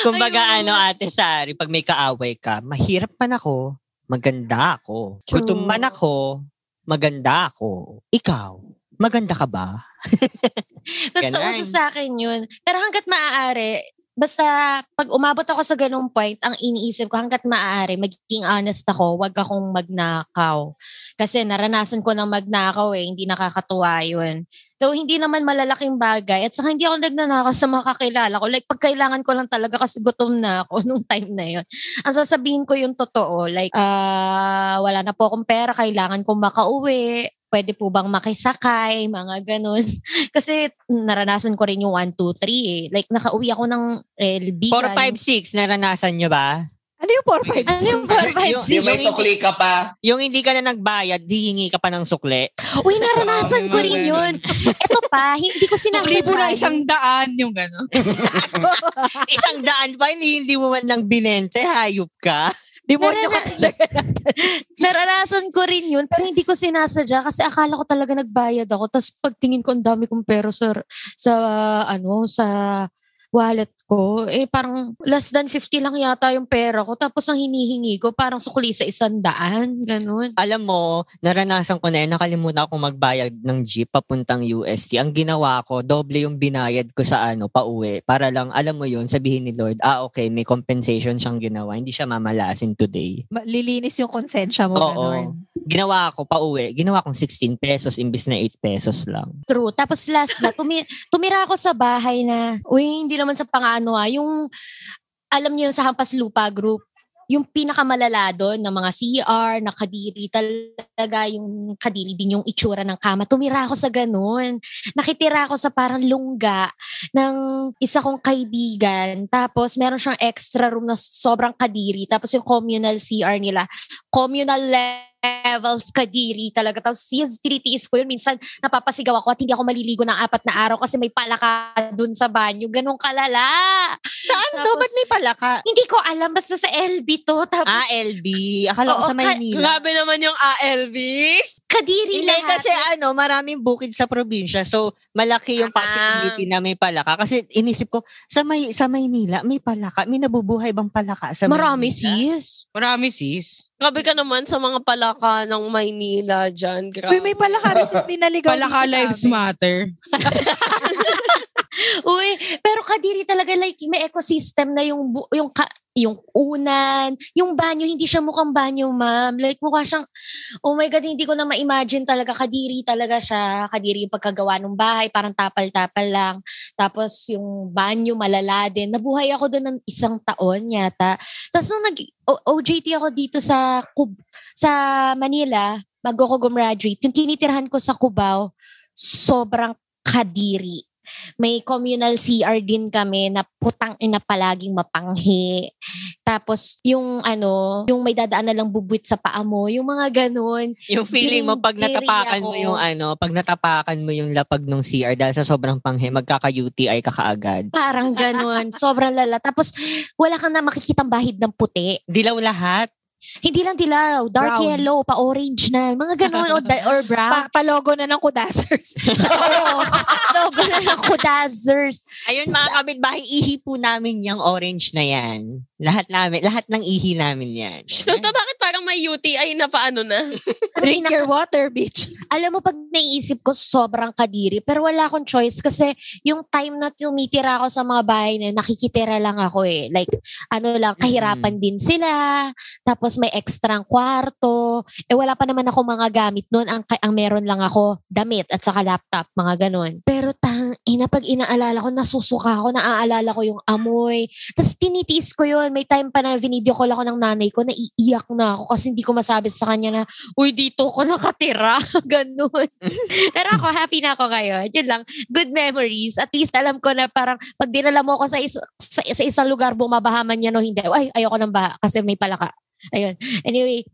Kumbaga ano, Ate Sari, pag may kaaway ka, mahirap man ako, maganda ako. Gutom man ako, maganda ako. Ikaw, maganda ka ba? Basta uso sa akin yun. Pero hanggat maaari, basta pag umabot ako sa ganung point, ang iniisip ko hanggat maaari, magiging honest ako, wag akong magnakaw. Kasi naranasan ko ng magnakaw eh, hindi nakakatuwa yun. So, hindi naman malalaking bagay. At saka hindi ako nagnanakaw sa mga kakilala ko. Like, pagkailangan ko lang talaga kasi gutom na ako nung time na yun. Ang sasabihin ko yung totoo. Like, wala na po akong pera. Kailangan kong makauwi. Pwede po bang makisakay? Mga ganun. Kasi naranasan ko rin yung 1, 2, 3 eh. Like, nakauwi ako ng LB. 4, 5, 6. Naranasan nyo ba? Ano yung 4, 5, 6? Ano yung 4, 5, 6? Yung may sukli ka pa. Yung hindi ka na nagbayad, hihingi ka pa ng sukli. Uy, naranasan ko rin yun. Ito pa, hindi ko sinasabi. 1,000 na 100, yung gano'n. 100 pa, hindi mo man lang binente, hayop ka. Demonyo ka talaga natin. Naranasan ko rin yun, pero hindi ko sinasadya kasi akala ko talaga nagbayad ako. Tapos pagtingin ko, ang dami kong pero sa wallet ko, eh parang less than 50 lang yata yung pera ko. Tapos ang hinihingi ko, parang sukli sa 100, ganun. Alam mo, naranasan ko na yun, nakalimutan akong magbayad ng jeep papuntang UST. Ang ginawa ko, doble yung binayad ko sa pauwi. Para lang, alam mo yun, sabihin ni Lord, okay, may compensation siyang ginawa. Hindi siya mamalasin today. Lilinis yung konsensya mo, ganun. Ginawa ko, pauwi. Ginawa kong 16 pesos, imbis na 8 pesos lang. True. Tapos last na, tumira ako sa bahay na, uy, hindi naman sa pangano yung alam niyo sa Hampas Lupa group, yung pinakamalala doon ng mga CR na Kadiri talaga, yung Kadiri din yung itsura ng kama. Tumira ako sa ganun. Nakitira ako sa parang lungga ng isa kong kaibigan. Tapos meron siyang extra room na sobrang Kadiri. Tapos yung communal CR nila, communal levels Kadiri talaga. Tapos sinitiis ko yun. Minsan napapasigaw ako at hindi ako maliligo ng 4 na araw kasi may palaka dun sa banyo. Ganun kalala. Saan to? Ba't may palaka? Hindi ko alam. Basta sa LB to. Tapos, LB. Akala ko sa Maynila. Grabe naman yung ALB. Kadiri lahat. Kasi maraming bukid sa probinsya. So, malaki yung possibility na may palaka. Kasi inisip ko, sa Maynila, may palaka. May nabubuhay bang palaka sa Maynila? Marami sis. Grabe ka naman sa mga palaka ng Maynila dyan. Grabe. Uy, may palaka rin sa tinaligaw. Palaka lives matter. Uy, pero Kadiri talaga, like, may ecosystem na yung unan, yung banyo, hindi siya mukhang banyo, ma'am. Like, mukha siyang, oh my God, hindi ko na ma-imagine talaga. Kadiri talaga siya. Kadiri yung pagkagawa ng bahay, parang tapal-tapal lang. Tapos yung banyo, malala din. Nabuhay ako doon ng 1 taon yata. Tapos nung OJT ako dito sa Manila, bago ako gumraduate, yung tinitirahan ko sa Cubao, sobrang Kadiri. May communal CR din kami na putang ina palaging mapanghi. Tapos yung yung may dadaan na lang bubwit sa paa mo, yung mga ganun. Yung feeling mo pag natapakan mo yung pag natapakan mo yung lapag ng CR dahil sa sobrang panghi, magkaka-UTI ka kaagad. Parang ganun, sobrang lala. Tapos wala kang na makikitang bahid ng puti. Dilaw lahat. Hindi lang dilaw, dark brown. Yellow, pa-orange na, mga ganun, or brown. Pa-logo na ng Kudazers. Oo, logo na ng Kudazers. Ayun mga kabitbahay, ihi po namin yung orange na yan. Lahat ng ihi namin yan. Shuta, bakit parang may UTI na paano na? Drink your water, bitch. Alam mo, pag naisip ko, sobrang Kadiri. Pero wala akong choice kasi yung time na tumitira ako sa mga bahay na yun, nakikitira lang ako eh. Like, kahirapan din sila. Tapos may extrang kwarto. Eh, wala pa naman ako mga gamit noon. Ang meron lang ako, damit at saka laptop, mga ganun. Pero pag inaalala ko, nasusuka ako, naaalala ko yung amoy. Tapos tinitiis ko yun. May time pa na video call ako ng nanay ko, naiiyak na ako kasi hindi ko masabi sa kanya na, uy, dito ko nakatira. Ganun. Pero ako, happy na ako ngayon. Yun lang, good memories. At least alam ko na parang pag dinala mo ako sa isang lugar, bumabahaman yan o hindi. Ay, ayoko ng baha kasi may palaka. Ayun. Anyway,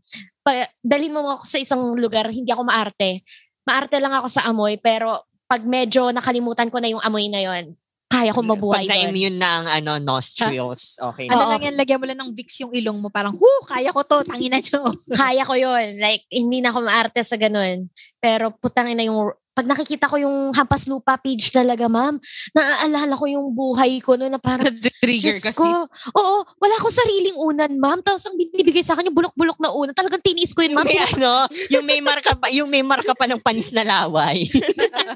dalhin mo ako sa isang lugar, hindi ako maarte. Maarte lang ako sa amoy, pero pag medyo nakalimutan ko na yung amoy na yon, kaya ko mabuhay doon. Pag na-immune na ang nostrils, okay. Ano lang yan, lagyan mo lang ng Vicks yung ilong mo, parang, kaya ko to, tangina nyo. Kaya ko yon, like, hindi na ako maarte sa ganun. Pero putangina yung, pag nakikita ko yung Hampas Lupa page talaga, ma'am, naaalala ko yung buhay ko, no, na parang, Diyos ko, oo, wala akong sariling unan, ma'am. Tapos ang binibigay sa akin, yung bulok-bulok na unan, talagang tiniis ko yun, ma'am. May, yung may marka pa ng panis na laway.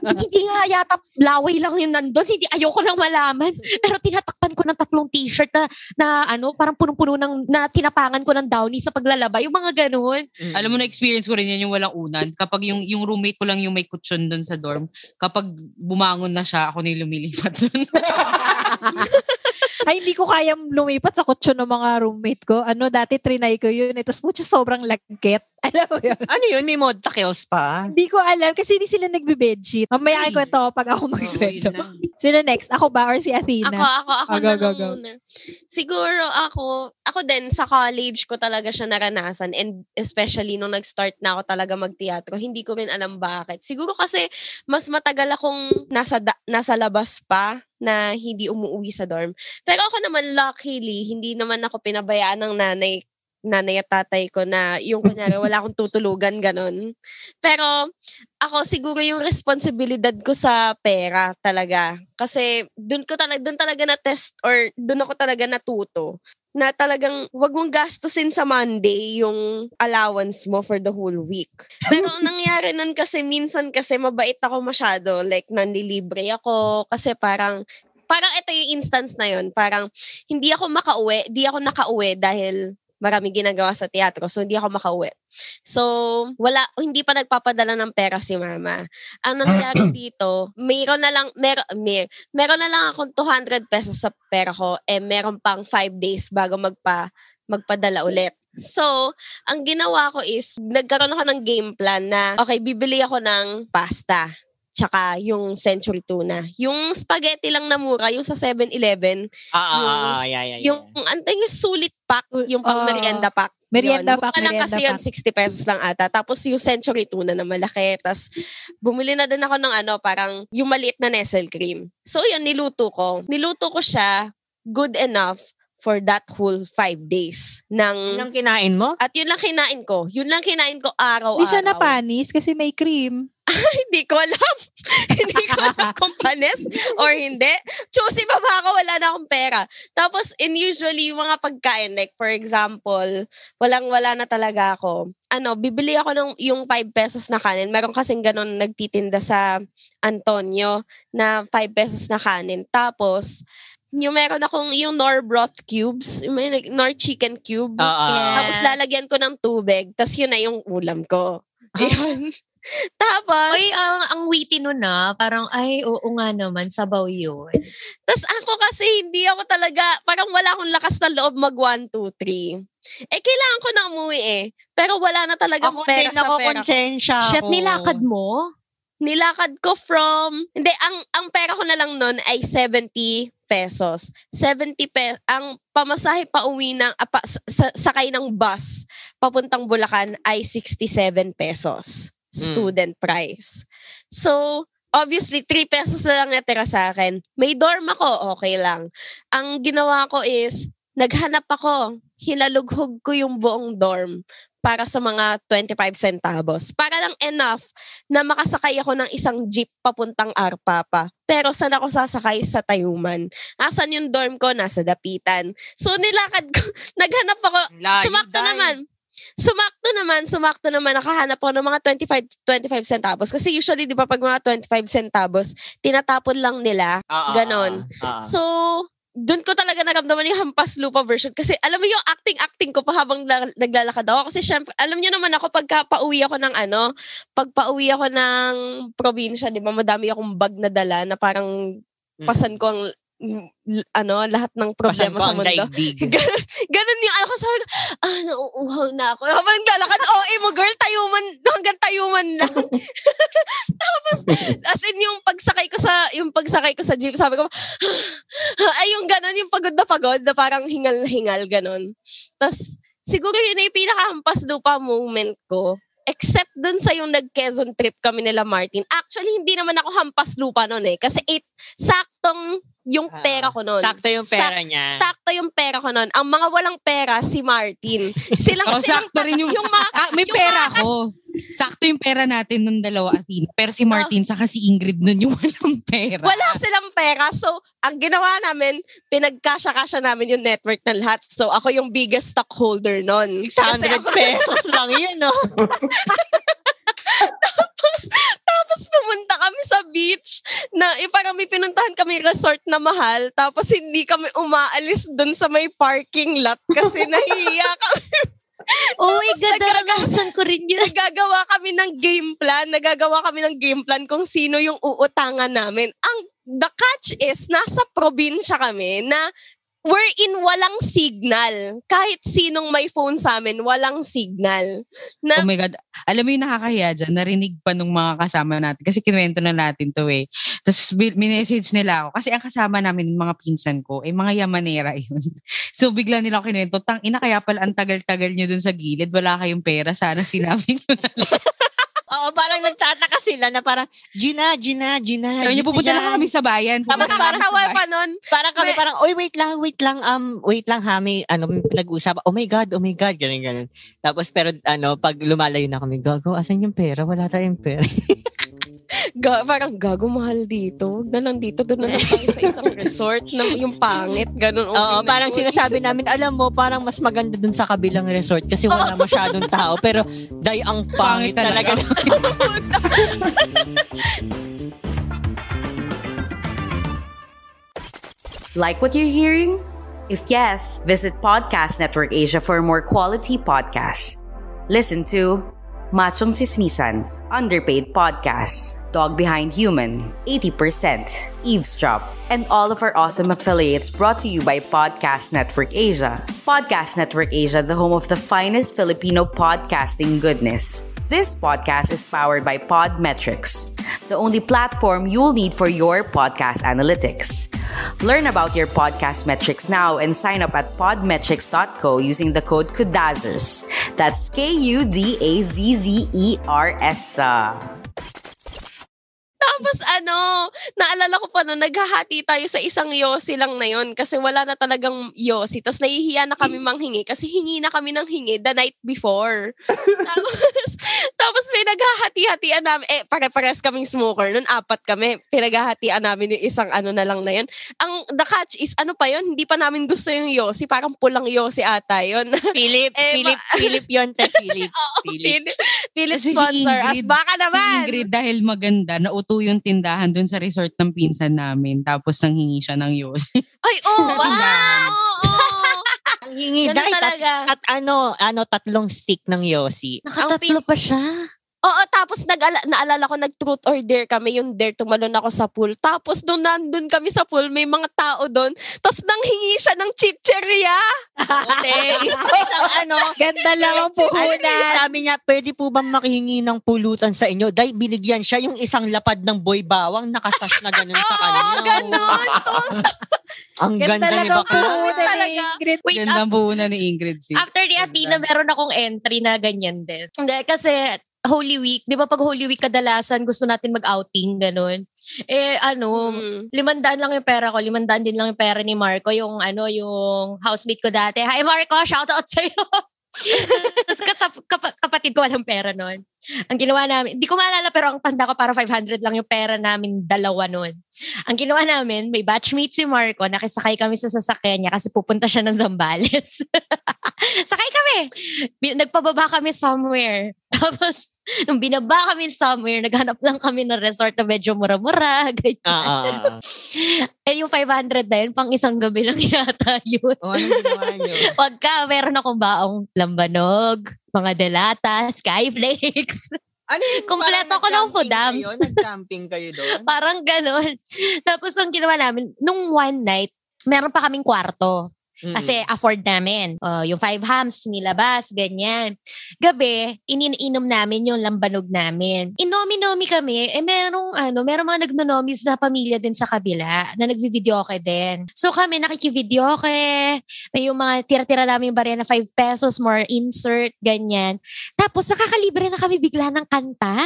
Hindi nga yata laway lang yun nandun, hindi, ayoko lang malaman, pero tinatakpan ko ng 3 t-shirt na ano, parang punong-puno ng, na tinapangan ko ng downy sa paglalaba, yung mga ganun. Alam mo, na experience ko rin yan yung walang unan, kapag yung roommate ko lang yung may kutsyon dun sa dorm, kapag bumangon na siya, ako na yung lumilipat dun. Ay, hindi ko kaya lumipat sa kutsyon ng mga roommate ko. Ano, dati trinay ko yun. Tapos mucho sobrang lagkit. Alam mo yun? Ano yun? May mod takils pa? Hindi ko alam kasi hindi sila nagbe-bedsheet. Mamaya ko ito pag ako mag-bed. Sino next? Ako ba or si Athena? Ako go. Siguro ako din sa college ko talaga siya naranasan, and especially nung nag-start na ako talaga mag-teatro. Hindi ko rin alam bakit. Siguro kasi mas matagal akong nasa labas pa na hindi umuwi sa dorm. Pero ako naman, luckily, hindi naman ako pinabayaan ng nanay at tatay ko na yung kunyari wala akong tutulugan, ganun. Pero ako siguro yung responsibilidad ko sa pera talaga. Kasi doon talaga na-test or doon ako talaga natuto na talagang wag mong gastusin sa Monday yung allowance mo for the whole week. Pero ang nangyari nun kasi, minsan kasi mabait ako masyado. Like, nanlilibre ako kasi parang ito yung instance na yun. Parang hindi ako makauwi, di ako nakauwi dahil maraming ginagawa sa teatro. So, hindi ako makauwi. So, hindi pa nagpapadala ng pera si mama. Ang nangyari dito, meron na lang akong 200 pesos sa pera ko, meron pang 5 days bago magpadala ulit. So, ang ginawa ko is, nagkaroon ako ng game plan na, okay, bibili ako ng pasta. Tsaka yung century tuna. Yung spaghetti lang na mura, yung sa 7-Eleven. Yeah. Yung, antay yung sulit pack, yung pang merienda pack. Merienda yun. Pack, merienda lang kasi pack. Yun, 60 pesos lang ata. Tapos yung century tuna na malaki. Tapos bumili na din ako ng parang yung maliit na Nestle cream. So yun, niluto ko siya good enough for that whole 5 days. Yun lang kinain mo? At yun lang kinain ko. Yun lang kinain ko araw-araw. Hindi siya napanis kasi may cream. Hindi ko alam. Hindi ko alam kung panis or hindi. Choosy pa ba ako? Wala na akong pera. Tapos, usually, yung mga pagkain, like, for example, walang-wala na talaga ako. Bibili ako ng yung 5 pesos na kanin. Meron kasing ganun nagtitinda sa Antonio na 5 pesos na kanin. Tapos, meron akong yung nor broth cubes, may nor chicken cube. Yes. Tapos, lalagyan ko ng tubig. Tapos, yun na yung ulam ko. Ayan. Tapos, ang witty nun na, parang, ay, oo nga naman, sabaw yun. Tapos ako kasi, hindi ako talaga, parang wala akong lakas na loob mag 1, 2, 3. Kailangan ko na umuwi eh. Pero wala na talaga pera sa pera. Konsensya ako. Shit, nilakad mo? Nilakad ko hindi, ang pera ko na lang nun ay 70 pesos. 70 pesos. Ang pamasahe pa uwi ng, sakay ng bus, papuntang Bulacan ay 67 pesos. Student price. So, obviously, 3 pesos na lang natira sa akin. May dorm ako, okay lang. Ang ginawa ko is, naghanap ako, hilalughog ko yung buong dorm para sa mga 25 centavos. Para lang enough na makasakay ako ng isang jeep papuntang Arpa pa. Pero saan ako sasakay? Sa Tayuman. Asan yung dorm ko? Nasa Dapitan. So, nilakad ko, naghanap ako, sumakto naman, nakahanap ako ng mga 25 centavos. Kasi usually, di ba, pag mga 25 centavos, tinatapon lang nila. Ganon. So, doon ko talaga naramdaman yung Hampas Lupa version. Kasi, alam mo yung acting ko pa habang naglalakad ako. Kasi, syempre, alam niyo naman ako, pag pauwi ako ng probinsya, di ba, madami akong bag na dala na parang pasan ko ang lahat ng problema sa mundo. Ganun yung ko. Sabi ko, nauuhaw na ako. Habang naglalakad, mo girl, hanggang tayuman lang. Tapos, as in, yung pagsakay ko sa jeep, sabi ko, ay yung ganun, yung pagod na parang hingal-hingal, ganun. Tapos, siguro yun ay pinakahampas lupa moment ko. Except dun sa yung nag-Quezon trip kami nila Martin. Actually, hindi naman ako hampas lupa nun eh. Kasi saktong yung pera ko nun. Sakto yung pera niya. Sakto yung pera ko nun. Ang mga walang pera, si Martin. Sakto rin yung may pera ko. Sakto yung pera natin nung dalawa, Athena. Pero si Martin, saka si Ingrid nun yung walang pera. Wala silang pera. So, ang ginawa namin, pinagkasya-kasya namin yung network ng lahat. So, ako yung biggest stockholder nun. 600 pesos lang yun, no? Tapos pumunta kami sa beach na parang may pinuntahan kami resort na mahal, tapos hindi kami umaalis dun sa may parking lot kasi nahiya kami. Naranasan ko rin yun. Nagagawa kami ng game plan kung sino yung uutangan namin. The catch is, nasa probinsya kami na we're in walang signal. Kahit sinong may phone sa amin, walang signal. Oh my God. Alam mo yung nakakahiya dyan, narinig pa nung mga kasama natin. Kasi kinuwento na natin to eh. Tapos minessage nila ako. Kasi ang kasama namin, yung mga pinsan ko, eh mga yamanera yun. So bigla nila ako kinuwento, tangina kaya pala ang tagal-tagal nyo dun sa gilid, wala kayong pera, sana sinabi nyo na lang. Oo, parang nagtataka sila na parang, Gina. So, pupunta lang kami sa bayan. Tapos parang kawal pa nun. Parang kami parang, oy, wait lang, ha, may, pinag-usapan. Oh my God, ganun. Tapos, pero, pag lumalayo na kami, gago, asan yung pera? Wala tayong pera. Parang gago, mahal dito. Doon na lang tayo sa isang resort na yung pangit, ganun. Oo, parang sinasabi namin, alam mo, parang mas maganda dun sa kabilang resort kasi wala masyadong tao, pero dahil ang pangit talaga. Like what you're hearing? If yes, visit Podcast Network Asia for more quality podcasts. Listen to Machong Sismisan, Underpaid Podcasts, Dog Behind Human, 80%, Eavesdrop, and all of our awesome affiliates, brought to you by Podcast Network Asia. Podcast Network Asia, the home of the finest Filipino podcasting goodness. This podcast is powered by Podmetrics, the only platform you'll need for your podcast analytics. Learn about your podcast metrics now and sign up at podmetrics.co using the code KUDAZZERS. That's KUDAZZERS. Tapos naalala ko pa naghahati tayo sa isang yosi lang na yun kasi wala na talagang yosi. Tapos nahihiya na kami manghingi kasi hingi na kami ng hingi the night before. Tapos may naghahati-hatian namin. Pare-pares kaming smoker. Noon, 4 kami. Pinaghahatian namin yung isang na lang na yun. The catch is, ano pa yun? Hindi pa namin gusto yung yosi. Parang pulang yosi ata yun. Philip yun. Philip sponsor us. Baka naman. Si Ingrid, dahil maganda, nauto yung tindahan dun sa resort ng pinsan namin. Tapos nanghingi siya ng yosi. Ay, oh! Wow! Hingi dahil at tatlong stick ng yosi. Nakatatlo pa siya. Oo, tapos naalala ko, nag-truth or dare kami. Yung dare, tumalon ako sa pool. Tapos doon nandun kami sa pool, may mga tao doon. Tapos nanghingi siya ng chicheria. Okay. Ganda lang ang puhunan. Sabi niya, pwede po bang makihingi ng pulutan sa inyo? Dahil binigyan siya yung isang lapad ng boy bawang, nakasash na ganun sa kanila. Oo, ganun. Ang ganda ni Ingrid. Ganda ang buhunan ni Ingrid. After ni Athena, meron akong entry na ganyan din. Kasi Holy Week, di ba pag Holy Week kadalasan gusto natin mag-outing, ganun. $500 lang yung pera ko, $500 din lang yung pera ni Marco, yung yung housemate ko dati. Hi Marco, shout out sa'yo. Tapos kapatid ko walang pera nun. Ang ginawa namin, di ko maalala pero ang tanda ko parang $500 lang yung pera namin dalawa nun. Ang ginawa namin, may batchmate si Marco, nakisakay kami sa sasakyan niya kasi pupunta siya ng Zambales. Sakay kami, nagpababa kami somewhere. Tapos nung binaba kami somewhere, naghanap lang kami ng resort na medyo mura-mura. Yung $500 na yun, pang isang gabi lang yata yun. Anong ginawa niyo? Pagka meron akong baong lambanog, mga delata, skyflakes. Kompleto ko ng kudams. Nag-camping kayo doon? Parang ganun. Tapos ang ginawa namin, nung one night, meron pa kaming kwarto. Kasi afford namin. Yung 5 hams, nilabas, ganyan. Gabi, iniinom namin yung lambanog namin. Inomi-nomi kami. Eh, merong mga nagnonomis na pamilya din sa kabila na nagvi-videoke din. So kami nakikivideoke. May yung mga tira-tira namin barya na 5 pesos, more insert, ganyan. Tapos nakakalibre na kami bigla ng kanta.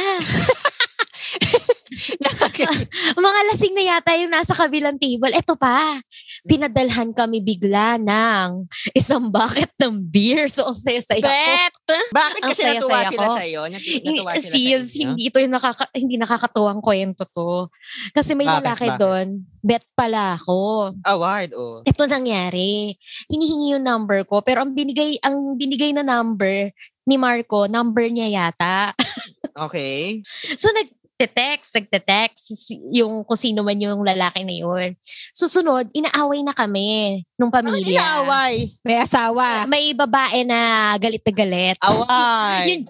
Mga lasing na yata yung nasa kabilang table. Eto pa, pinadalhan kami bigla ng isang bucket ng beer. So, ang saya-saya ko. Bakit kasi natuwa sila sa'yo? Hindi ito yung hindi nakakatuwang kwento to. Kasi may lalaki doon. Bet pala ako. Award, oh. Ito nangyari. Hinihingi yung number ko. Pero ang binigay na number ni Marco, number niya yata. Okay. So, nagte-text yung kung sino man yung lalaki na yun. Susunod, inaaway na kami nung pamilya. Inaaway? May asawa. May babae na galit na galit. Away.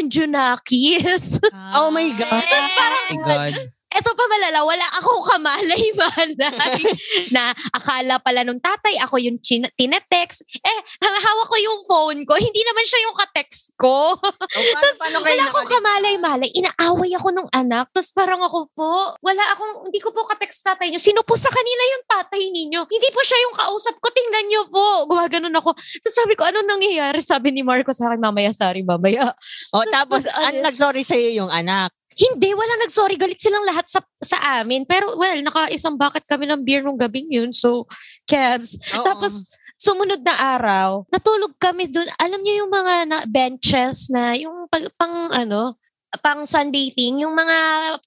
Yung Junakis. Oh my God. Tapos parang, oh my God. Eto pa malala, wala akong kamalay-malay na akala pala nung tatay, ako yung tinetext. Eh, hawak ko yung phone ko. Hindi naman siya yung katext ko. Tapos wala akong kamalay-malay. Inaaway ako nung anak. Tapos parang ako po, hindi ko po katext tatay niyo. Sino po sa kanila yung tatay ninyo? Hindi po siya yung kausap ko. Tingnan niyo po. Gumaganon ako. Tapos sabi ko, ano nangyayari? Sabi ni Marco sa akin, mamaya. O, tapos nag-sorry sa'yo yung anak. Hindi, walang nag-sorry. Galit silang lahat sa amin. Pero, naka-isang bucket kami ng beer nung gabing yun. So, cabs. Oo. Tapos, sumunod na araw, natulog kami doon. Alam niyo yung mga benches na yung pang Sunday thing, yung mga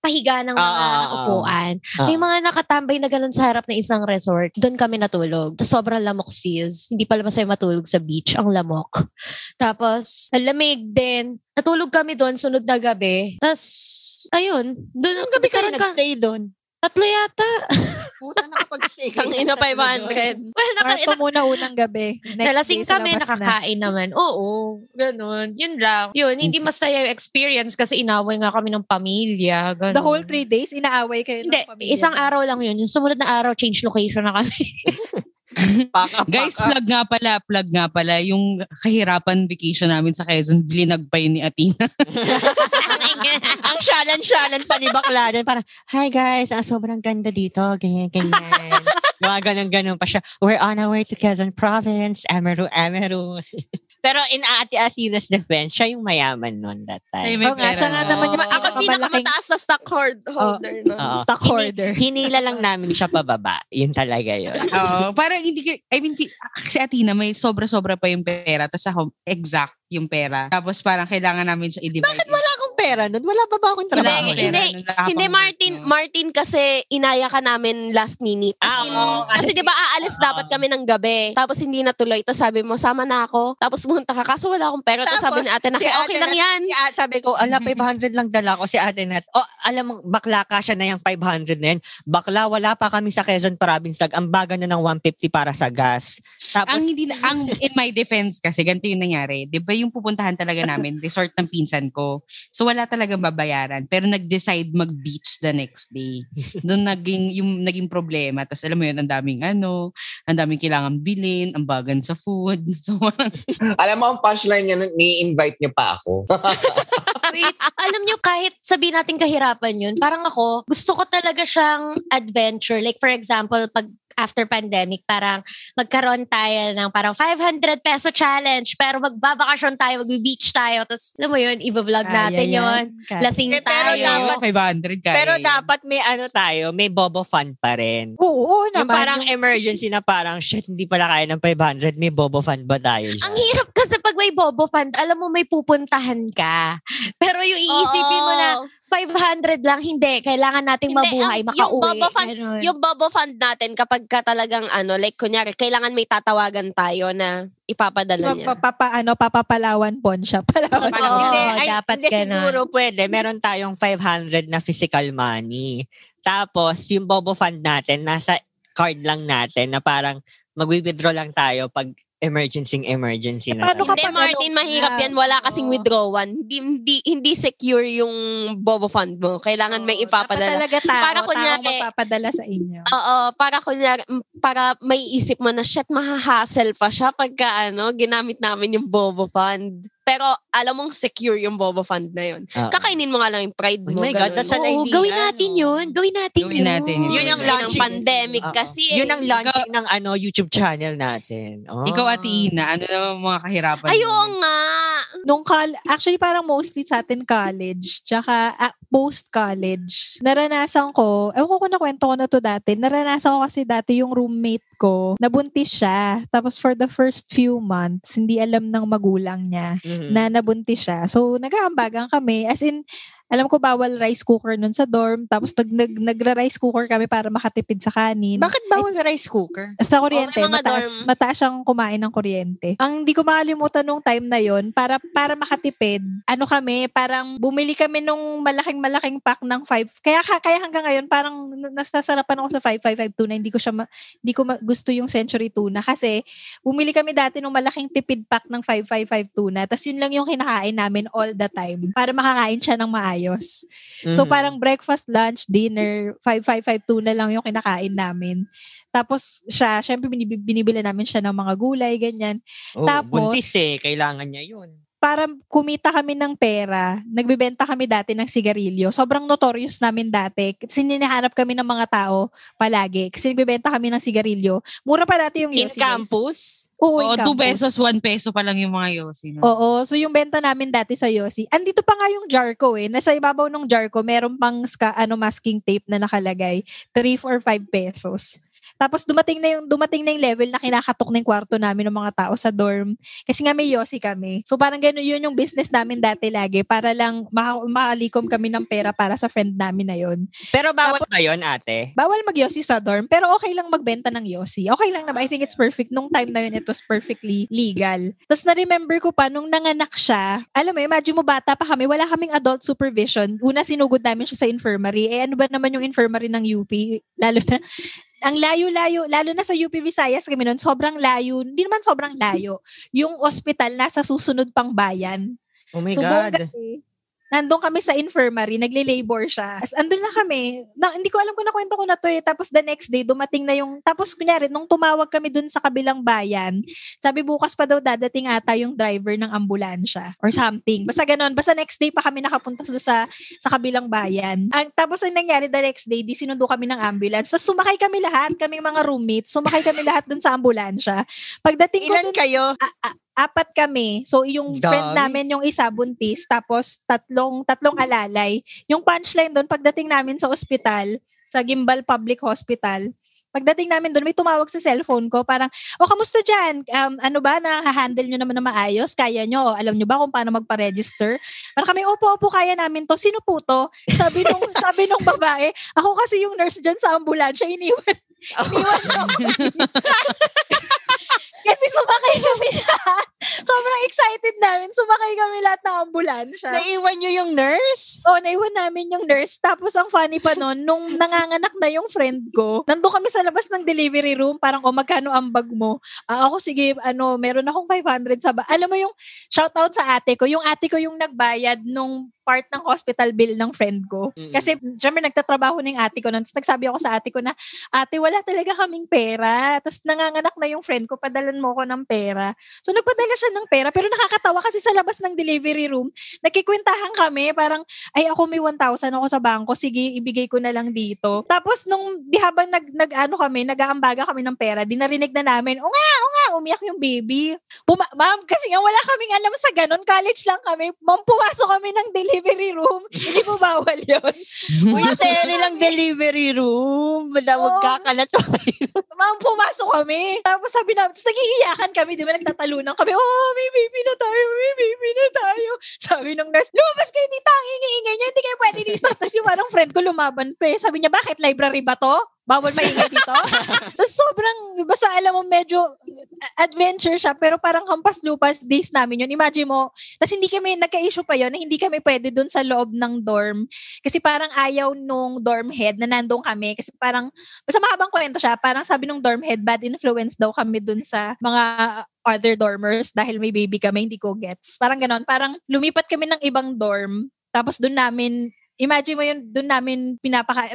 pahiga ng mga upuan. May mga nakatambay na ganun sa harap na isang resort. Doon kami natulog. Sobrang lamok, sis. Hindi pala masaya matulog sa beach. Ang lamok. Tapos, lamig din. Natulog kami doon, sunod na gabi. Tapos, ayun. Doon ang gabi ka rin nag-stay doon. 3 yata. Puta, nakapag-stay ka. Ang ina 500. Well, Marco muna unang gabi. Nalasing kami, nakakain naman. Oo, ganun. Yun lang. Yun, hindi masaya yung experience kasi inaaway nga kami ng pamilya. Ganun. The whole 3 days, inaaway kayo ng pamilya? Hindi, isang araw lang yun. Yung sumunod na araw, change location na kami. Paka. Guys, plug nga pala. Yung kahirapan vacation namin sa Quezon, bilinagpay ni Athena. Ang shalan-shalan pa ni Bakladan. Parang, hi guys, sobrang ganda dito. Ganyan. Ganun pa siya. We're on our way to Quezon Province. Amaru. Pero in Ate Athena's defense, siya yung mayaman noon that time. Siya nga naman yung ako pinakamataas na stockholder. Stockholder. Hinila lang namin siya pababa. Yun talaga yun. Parang hindi, si Athena may sobra-sobra pa yung pera. Tapos ako, exact yung pera. Tapos parang kailangan namin siya i-divide. Bakit wala akong pera nun? Wala pa ba akong trabaho? Hindi, Martin kasi inaya ka namin last minute. Kasi diba aalis dapat kami ng gabi. Tapos hindi natuloy. Tapos sabi mo, sama na ako. Tapos munta ka, kaso wala akong pera. Tapos sabi ni ate, okay lang yan. Sabi ko, 500 lang dala ko si ate Nat. Alam mo, bakla ka siya na yung 500 na yan. Bakla, wala pa kami sa Quezon Province. Nag-ambaga na ng 150 para sa gas. Tapos, in my defense kasi, ganito yung nangyari. Diba yung pupuntahan talaga namin, resort ng pinsan ko. So, wala talagang babayaran. Pero nag-decide mag-beach the next day. Doon naging problema. Tapos alam mo yun, ang daming kailangan bilhin, ang bagan sa food. So, alam mo, ang punchline niya, ni-invite niya pa ako. Wait, alam niyo, kahit sabihin natin kahirapan yun, parang ako, gusto ko talaga siyang adventure. Like, for example, pag after pandemic, parang magkaroon tayo ng parang 500 peso challenge, pero magbabakasyon tayo, mag-beach tayo, tapos alam mo yun, i-vlog natin yun. Lasing tayo. Pero dapat may tayo, may bobo fund pa rin. Oo naman. Yung parang emergency na parang, shit, hindi pala kaya ng 500, may bobo fund ba tayo? Siya? Ang hirap kasi pag may bobo fund, alam mo may pupuntahan ka. Pero yung iisipin mo na 500 lang, hindi. Kailangan nating mabuhay, makauwi. Yung bobo fund natin, kapag ka talagang kunyari, kailangan may tatawagan tayo na ipapadala niya. Papapalawan po siya. Dapat ganun. Siguro pwede. Meron tayong 500 na physical money. Tapos, yung bobo fund natin, nasa card lang natin na parang mag-withdraw lang tayo pag emergency na. Paano kapag Martin, mahirap yan. Wala kasing withdrawan. Hindi secure yung Bobo Fund mo. Kailangan may ipapadala. Dapat talaga tao mapapadala sa inyo. Oo. Para may isip mo na, shit, mahahassle pa siya pagka ginamit namin yung Bobo Fund. Pero alam mong secure yung Bobo Fund na yun. Kakainin mo nga lang yung pride mo. Oh my God, that's an idea. Gawin natin yun. Gawin natin yun. Yun ang launching. Ng pandemic kasi. Yun ang launching ng YouTube channel natin. Oh. Ikaw at Ina, ano naman mga kahirapan? Ayun nga. Actually, parang mostly sa atin college. Tsaka post-college. Naranasan ko, ewan ko kung nakwento ko na to dati. Naranasan ko kasi dati yung roommate ko. Nabuntis siya. Tapos for the first few months, hindi alam ng magulang niya. Na nabuntis siya. So, nag-aambagan kami. As in, alam ko bawal rice cooker nun sa dorm. Tapos nagra-rice cooker kami para makatipid sa kanin. Bakit bawal rice cooker? Sa kuryente. Mataas siyang kumain ng kuryente. Ang hindi ko makalimutan nung time na yon, para makatipid, parang bumili kami nung malaking pack ng 5. Kaya hanggang ngayon, parang nasasarapan ako sa 5552 na hindi ko gusto yung century tuna. Kasi bumili kami dati nung malaking tipid pack ng 5552 na. Tapos yun lang yung kinakain namin all the time. Para makakain siya ng maayos. So, parang breakfast, lunch, dinner, 5552 na lang yung kinakain namin. Tapos, siya, syempre, binibili namin siya ng mga gulay, ganyan. Oh, tapos, buntis eh, kailangan niya yun. Para kumita kami ng pera, nagbibenta kami dati ng sigarilyo. Sobrang notorious namin dati. Sininahanap kami ng mga tao palagi. Kasi nagbibenta kami ng sigarilyo. Mura pa dati yung Yossi. In campus? Oo, in 2 pesos, 1 peso pa lang yung mga Yossi. No? Oo, so yung benta namin dati sa Yossi. Andito pa nga yung jar ko eh. Nasa ibabaw ng jar ko, meron pang masking tape na nakalagay. 3, 4, 5 pesos. Tapos dumating na yung level na kinakatok ng kwarto namin ng mga tao sa dorm. Kasi nga may Yossi kami. So parang gano'n yun yung business namin dati lagi. Para lang makalikom kami ng pera para sa friend namin na yun. Pero bawal ba yun, ate? Bawal mag-Yossi sa dorm. Pero okay lang magbenta ng Yossi. Okay lang naman. I think it's perfect. Nung time na yun, it was perfectly legal. Tapos na-remember ko pa, nung nanganak siya, alam mo, imagine mo, bata pa kami. Wala kaming adult supervision. Una, sinugod namin siya sa infirmary. Eh ano ba naman yung infirmary ng UP? Lalo na... Ang layo-layo, lalo na sa UP Visayas kami noon, sobrang layo. Hindi naman sobrang layo. Yung ospital nasa susunod pang bayan. Oh my God. Kasi, nandun kami sa infirmary, nagle-labor siya. Andun na kami. Hindi ko alam kung nakwento ko na to eh. Tapos the next day, dumating na yung... Tapos kunyari, nung tumawag kami dun sa kabilang bayan, sabi bukas pa daw dadating ata yung driver ng ambulansya or something. Basta ganun. Basta next day pa kami nakapunta doon sa kabilang bayan. Tapos ang nangyari the next day, di sinundo kami ng ambulance. Tapos sumakay kami lahat, kaming mga roommates, sumakay kami lahat dun sa ambulansya. Pagdating ko dun, kayo? 4 kami. So, yung friend namin, yung isa buntis, tapos tatlong alalay. Yung punchline doon, pagdating namin sa ospital, sa Gimbal Public Hospital, pagdating namin doon, may tumawag sa cellphone ko, parang, kamusta dyan? Ano ba, na-handle nyo naman na maayos? Kaya nyo? Alam nyo ba kung paano magpa-register? Parang kami, opo, kaya namin to. Sino po to? Sabi nung babae, ako kasi yung nurse dyan sa ambulansya, iniwan ko. Kasi sumakay kami lahat. Sobrang excited namin. Sumakay kami lahat ng ambulansya. Naiwan nyo yung nurse? Oo, naiwan namin yung nurse. Tapos ang funny pa nun, nung nanganganak na yung friend ko, nandun kami sa labas ng delivery room, parang, magkano ang bag mo? Ako, sige, meron akong 500 sa bag. Alam mo yung shoutout sa ate ko. Yung ate ko yung nagbayad nung part ng hospital bill ng friend ko. Kasi, syempre, nagtatrabaho na yung ate ko nun. Tapos nagsabi ako sa ate ko na, ate, wala talaga kaming pera. Tapos nanganganak na yung friend ko, padalan mo ko ng pera. So, nagpadala siya ng pera, pero nakakatawa kasi sa labas ng delivery room, nakikwentahan kami, parang, ako may 1,000 ako sa bangko, sige, ibigay ko na lang dito. Tapos, nung habang nag-aambaga kami ng pera, dinarinig na namin, o nga, umiyak yung baby. Ma'am, kasi nga, wala kaming alam sa ganun, college lang kami, ma'am, pumasok kami ng delivery room. Hindi po bawal yun. Maseri lang delivery room. Madawag kakalat. Ma'am, pumasok kami. Tapos sabi namin, tapos nagiiyakan kami, di ba, nagtatalunan kami, may baby na tayo. Sabi ng nurse, lumabas kayo dito, ang ingay niya, hindi kayo pwede dito. Tapos yung anong friend ko lumaban pa eh. Sabi niya, bakit library ba to? Bawal maingay dito? Tapos sobrang, basta alam mo, medyo adventure siya, pero parang Hampas Lupas days namin yun. Imagine mo, tapos hindi kami, nagka-issue pa yun, na hindi kami pwede dun sa loob ng dorm. Kasi parang ayaw nung dorm head na nandun kami. Kasi parang, basta mahabang kwento siya, parang sabi nung dorm head, bad influence daw kami dun sa mga other dormers dahil may baby kami, hindi ko gets. Parang ganon, parang lumipat kami ng ibang dorm, tapos dun namin, imagine mo yun, doon namin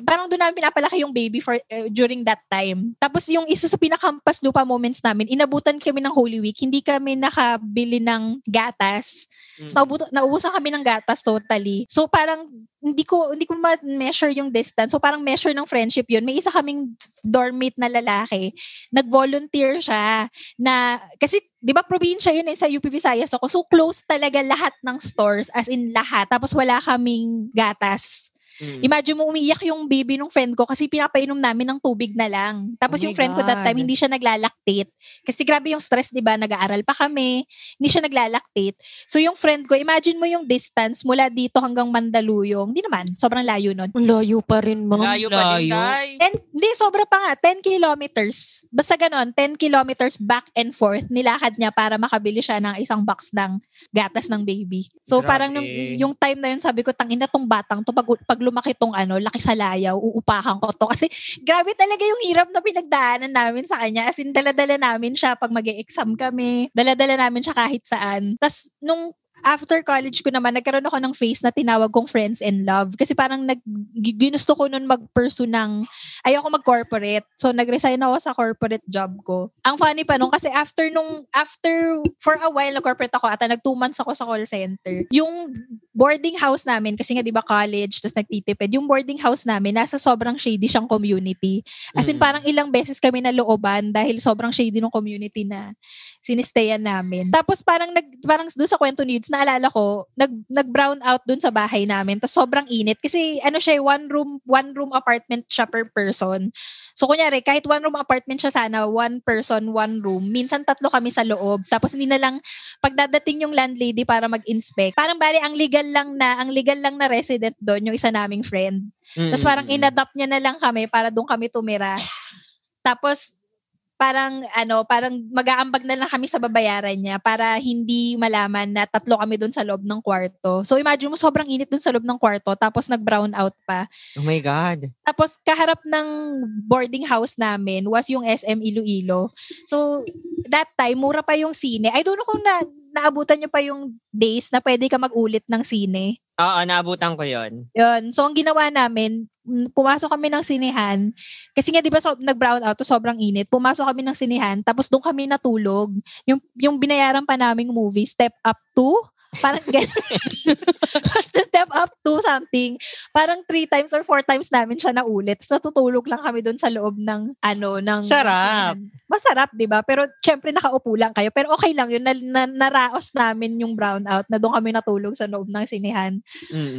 parang doon namin pinapalaki yung baby for during that time. Tapos yung isa sa pinaka-Hampas Lupa moments namin, inabutan kami ng Holy Week, hindi kami nakabili ng gatas. Mm-hmm. So, naubusan kami ng gatas totally. So parang hindi ko ma-measure yung distance. So parang measure ng friendship yun. May isa kaming dormmate na lalaki, nag-volunteer siya na kasi 'di ba probinsya yun eh, sa UP Visayas ako. So close talaga lahat ng stores, as in lahat. Tapos wala kaming gatas. Mm. Imagine mo umiiyak yung baby ng friend ko kasi pinapainom namin ng tubig na lang. Tapos yung friend ko that time hindi siya naglalactate. Kasi grabe yung stress, 'di ba? Nag-aaral pa kami, hindi siya naglalactate. So yung friend ko, imagine mo yung distance mula dito hanggang Mandaluyong. Hindi naman, sobrang layo nun. Layo pa rin, ma'am. Layo pa din, guys. Hindi, sobra pa nga. 10 kilometers. Basta ganon, 10 kilometers back and forth nilakad niya para makabili siya ng isang box ng gatas ng baby. So grabe. Parang yung time na yun, sabi ko, tangina tong batang to, pag lumaki tong laki sa layaw, uupakan ko to. Kasi grabe talaga yung hirap na pinagdaanan namin sa kanya. As in, dala-dala namin siya pag mag-e-exam kami. Dala-dala namin siya kahit saan. Tapos, nung after college ko naman, nagkaroon ako ng phase na tinawag kong friends and love. Kasi parang ginusto ko nun mag-pursue ng, ayoko mag-corporate. So, nag-resign ako sa corporate job ko. Ang funny pa nun, kasi after for a while, nag-corporate ako at nag-2 months ako sa call center. Yung boarding house namin, kasi nga diba college, tapos nagtitipid, yung boarding house namin, nasa sobrang shady siyang community. As in, parang ilang beses kami nalooban dahil sobrang shady ng community na sinistayan namin. Tapos parang doon sa kwento ni naalala ko, nag-brown out dun sa bahay namin. Tapos sobrang init. Kasi siya, one room apartment siya per person. So kunyari, kahit one room apartment siya sana, one person, one room. Minsan 3 kami sa loob. Tapos hindi na lang, pagdadating yung landlady para mag-inspect, parang bali, ang legal lang na resident doon, yung isa naming friend. Tapos parang in-adopt niya na lang kami para doon kami tumira. Tapos, parang mag-aambag na lang kami sa babayaran niya para hindi malaman na 3 kami doon sa loob ng kwarto. So imagine mo, sobrang init doon sa loob ng kwarto, tapos nag-brown out pa. Oh my God. Tapos kaharap ng boarding house namin was yung SM Iloilo. So that time, mura pa yung sine. I don't know kung naabutan niyo pa yung days na pwede ka mag-ulit ng sine. Oo, naabutan ko yun. Yun. So ang ginawa namin, pumasok kami ng sinehan kasi nga diba nag-brown out, sobrang init, pumasok kami ng sinehan, tapos doon kami natulog. Yung binayaran pa naming movie, Step Up 2, parang gano'n. Step Up 2 something, parang 3 times or 4 times namin siya naulit. Natutulog lang kami doon sa loob ng sarap sinehan. Masarap diba, pero syempre nakaupo lang kayo, pero okay lang yun, naraos namin yung brown out na doon kami natulog sa loob ng sinehan.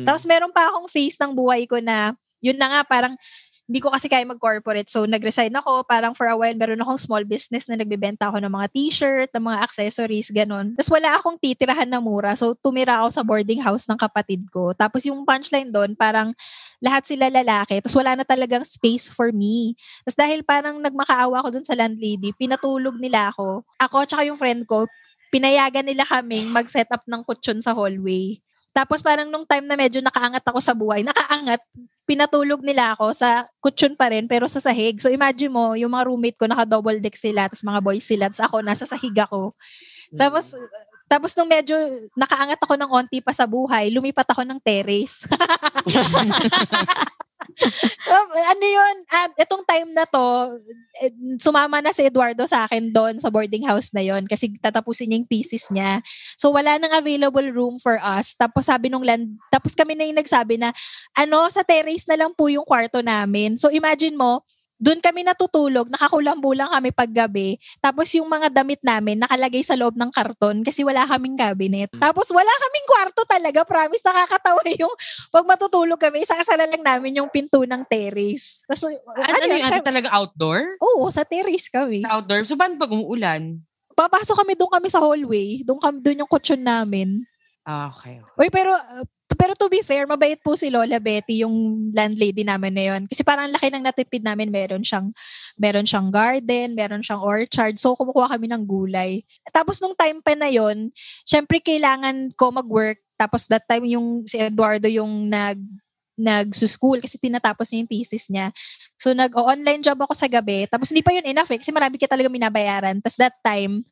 Tapos meron pa akong phase ng buhay ko na yun na nga, parang hindi ko kasi kaya mag-corporate. So, nag-resign ako. Parang for a while, meron akong small business na nagbibenta ako ng mga t-shirt, ng mga accessories, ganun. Tapos wala akong titirahan na mura. So, tumira ako sa boarding house ng kapatid ko. Tapos yung punchline doon, parang lahat sila lalaki. Tapos wala na talagang space for me. Tapos dahil parang nagmakaawa ako doon sa landlady, pinatulog nila ako. Ako, tsaka yung friend ko, pinayagan nila kaming mag-set up ng kutsyon sa hallway. Tapos parang nung time na medyo nakaangat ako sa buhay, pinatulog nila ako sa kutsyon pa rin, pero sa sahig. So imagine mo, yung mga roommate ko, naka-double deck sila, tapos mga boys sila, tapos ako, nasa sahig ako. Tapos nung medyo nakaangat ako ng onti pa sa buhay, lumipat ako ng terrace. Itong time na to, sumama na si Eduardo sa akin doon sa boarding house na yon kasi tatapusin niya yung thesis niya. So wala nang available room for us. Tapos tapos kami na yung nagsabi na sa terrace na lang po yung kwarto namin. So imagine mo, doon kami natutulog, nakakulambo lang kami paggabi. Tapos yung mga damit namin nakalagay sa loob ng karton kasi wala kaming cabinet. Tapos wala kaming kwarto talaga, promise, nakakatawa yung pag matutulog kami, isasara lang namin yung pinto ng terrace. Tapos talaga outdoor? Oo, sa terrace kami. Sa outdoor. So paano pag umuulan? Papasok kami doon sa hallway, doon yung kutsyon namin. Okay. Uy, pero Pero to be fair, mabait po si Lola Betty, yung landlady namin na yun. Kasi parang laki ng natipid namin. Meron siyang garden, meron siyang orchard. So, kumukuha kami ng gulay. Tapos, nung time pa na yun, syempre, kailangan ko mag-work. Tapos, that time, yung si Eduardo yung nagsuschool kasi tinatapos niya yung thesis niya. So, nag-online job ako sa gabi. Tapos, hindi pa yun enough eh, kasi marami ka talaga minabayaran. Tapos, that time,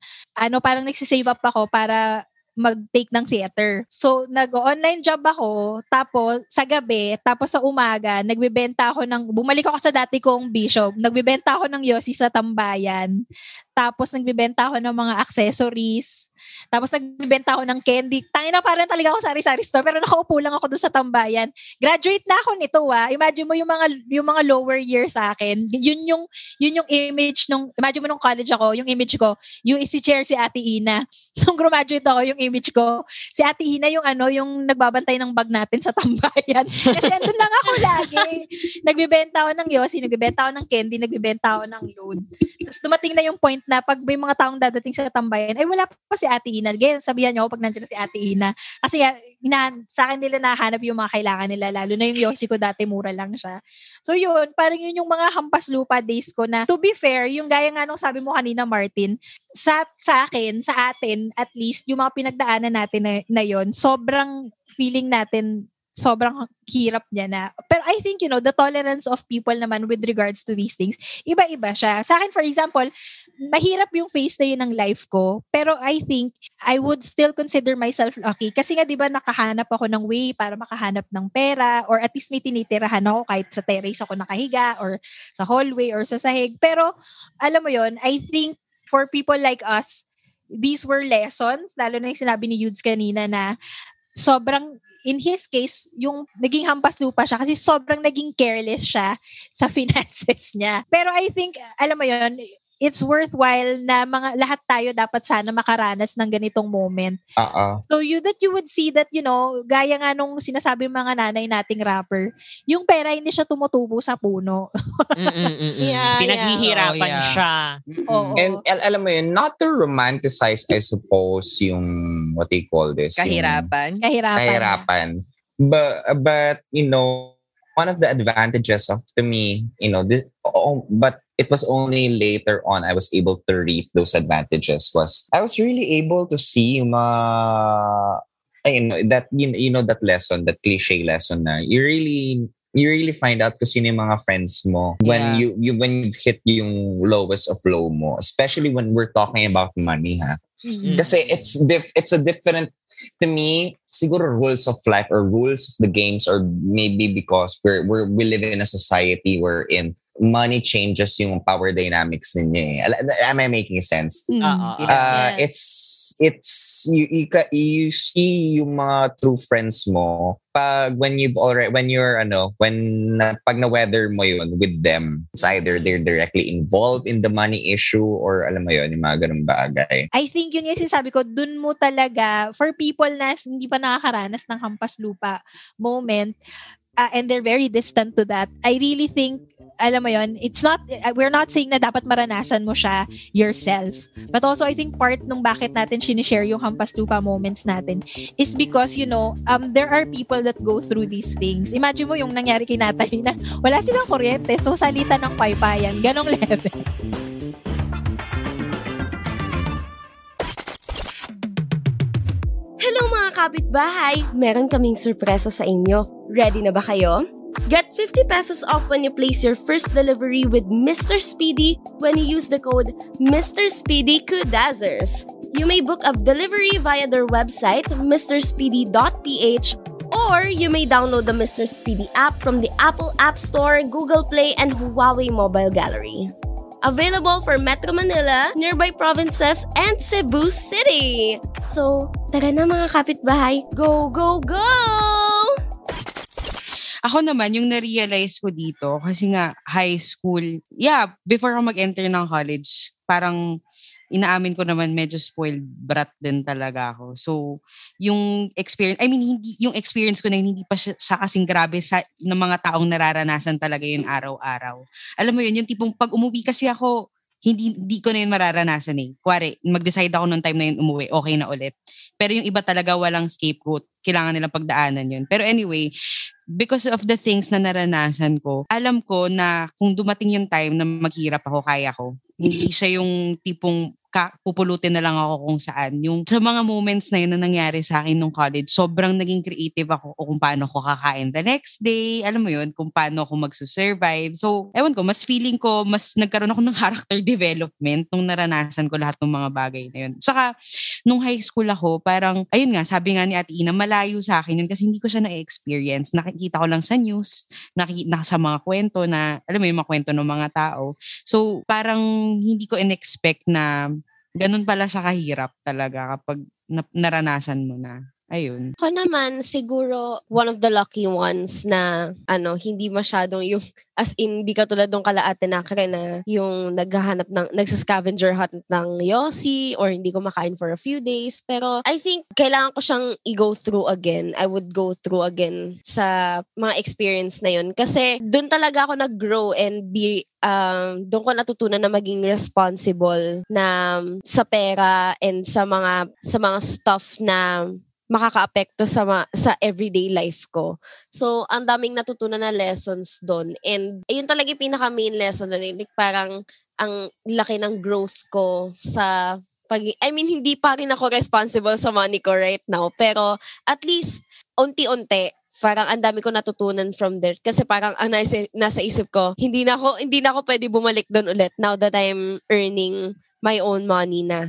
parang nagsisave up ako para mag-take ng theater. So, nag-online job ako, tapos sa gabi, tapos sa umaga, nagbebenta ako ng, bumalik ako sa dati kong bishop, nagbebenta ako ng yosi sa tambayan, tapos nagbebenta ako ng mga accessories, tapos nagbebenta ako ng candy. Tangina, parang talaga ako sari-sari store, pero nakaupo lang ako doon sa tambayan. Graduate na ako nito, Imagine mo yung mga lower year sa akin. Yun yung image nung, imagine mo nung college ako, yung image ko, UST chair si Ate Ina. Nung graduate ako, yung image ko, si Ate Ina yung nagbabantay ng bag natin sa tambayan. Kasi andun lang ako lagi. Nagbebenta ako ng yosi, nagbebenta ako ng candy, nagbebenta ako ng load. Tapos dumating na yung point na pag may mga taong dadating sa tambayan, ay wala pa si Ate Ina. Ganyan, sabihan niyo ako pag nandiyan si Ate Ina. Kasi sa akin nila nahanap yung mga kailangan nila, lalo na yung yosi ko dati, mura lang siya. So yun, parang yun yung mga hampas lupa days ko na, to be fair, yung gaya nga nung sabi mo kanina, Martin, sa atin, at least, yung mga pinagdaanan natin na yun, sobrang feeling natin, sobrang hirap niya na. Pero I think, the tolerance of people naman with regards to these things, iba-iba siya. Sa akin, for example, mahirap yung phase na yun ng life ko. Pero I think, I would still consider myself lucky. Kasi nga, diba, nakahanap ako ng way para makahanap ng pera, or at least may tinitirahan ako kahit sa terrace ako nakahiga, or sa hallway, or sa sahig. Pero, alam mo yun, I think, for people like us, these were lessons, lalo na yung sinabi ni Yudes kanina na sobrang, in his case, yung naging hampas lupa siya kasi sobrang naging careless siya sa finances niya. Pero I think, alam mo yun, it's worthwhile na lahat tayo dapat sana makaranas ng ganitong moment. Uh-oh. So you would see that, gaya nga nung sinasabi mga nanay nating rapper, yung pera hindi siya tumutubo sa puno. Yeah, pinaghihirapan siya. Oo. And alam mo yun, not to romanticize, I suppose, yung what they call this? Kahirapan. Kahirapan. But, one of the advantages of, to me, this, but it was only later on I was able to reap those advantages, was I was really able to see that lesson, that cliche lesson na you really find out kung sino yung mga friends mo when you've hit yung lowest of low mo, especially when we're talking about money, ha. Mm-hmm. Kasi it's a different, to me, siguro rules of life or rules of the games, or maybe because we live in a society wherein money changes yung power dynamics ninyo. Am I making sense? Mm. You see yung mga true friends mo pag when na-weather mo yun with them. It's either they're directly involved in the money issue, or alam mo yun, yung mga ganun bagay. I think yun yung sinasabi ko, dun mo talaga, for people na hindi pa nakakaranas ng hampas lupa moment, and they're very distant to that, I really think, alam mo yun, it's not, we're not saying na dapat maranasan mo siya yourself. But also, I think part nung bakit natin sinishare yung hampas lupa moments natin is because, there are people that go through these things. Imagine mo yung nangyari kay Natalie na wala silang kuryente, so salita ng paypayan. Ganong level. Hello mga kapitbahay! Meron kaming surpresa sa inyo. Ready na ba kayo? Get 50 pesos off when you place your first delivery with Mr. Speedy when you use the code Mr. Speedy Kudazzers. You may book a delivery via their website, mrspeedy.ph, or you may download the Mr. Speedy app from the Apple App Store, Google Play, and Huawei Mobile Gallery. Available for Metro Manila, nearby provinces, and Cebu City. So, tara na mga kapitbahay, go, go, go! Ako naman, yung na-realize ko dito, kasi nga, high school, before ako mag-enter ng college, parang inaamin ko naman, medyo spoiled brat din talaga ako. So, yung experience, yung experience ko na hindi pa siya kasing grabe ng mga taong nararanasan talaga yun araw-araw. Alam mo yun, yung tipong pag umuwi kasi ako, hindi ko na yun mararanasan eh. Kuwari, mag-decide ako noong time na yun umuwi, okay na ulit. Pero yung iba talaga walang scapegoat. Kailangan nilang pagdaanan yun. Pero anyway, because of the things na naranasan ko, alam ko na kung dumating yung time na maghirap ako, kaya ko. Hindi siya yung tipong pupulutin na lang ako kung saan. Yung sa mga moments na yun na nangyari sa akin nung college, sobrang naging creative ako kung paano ko kakain the next day. Alam mo yun, kung paano ako magsusurvive. So, ewan ko, mas feeling ko, mas nagkaroon ako ng character development nung naranasan ko lahat ng mga bagay na yun. Saka, nung high school ako, parang, ayun nga, sabi nga ni Ate Ina, malayo sa akin yun kasi hindi ko siya na-experience. Nakikita ko lang sa news, sa mga kwento na, alam mo yung mga kwento ng mga tao. So, parang hindi ko in-expect na ganun pala siya kahirap talaga kapag naranasan mo na. Ayun. Ako naman, siguro, one of the lucky ones na, hindi masyadong yung, as in, di katulad nung kala Ate Nakre na yung naghahanap ng, nagsascavenger hunt ng Yossi or hindi ko makain for a few days. Pero, I think, kailangan ko siyang i-go through again. I would go through again sa mga experience na yun. Kasi, dun talaga ako nag-grow and be, dun ko natutunan na maging responsible na sa pera and sa mga stuff na makakaapekto sa everyday life ko. So, ang daming natutunan na lessons doon. And, ayun talaga yung pinaka-main lesson doon. Like, parang, ang laki ng growth ko sa hindi pa rin ako responsible sa money ko right now. Pero, at least, unti-unti, parang ang dami ko natutunan from there. Kasi parang, nasa isip ko, hindi na ako pwede bumalik doon ulit now that I'm earning my own money na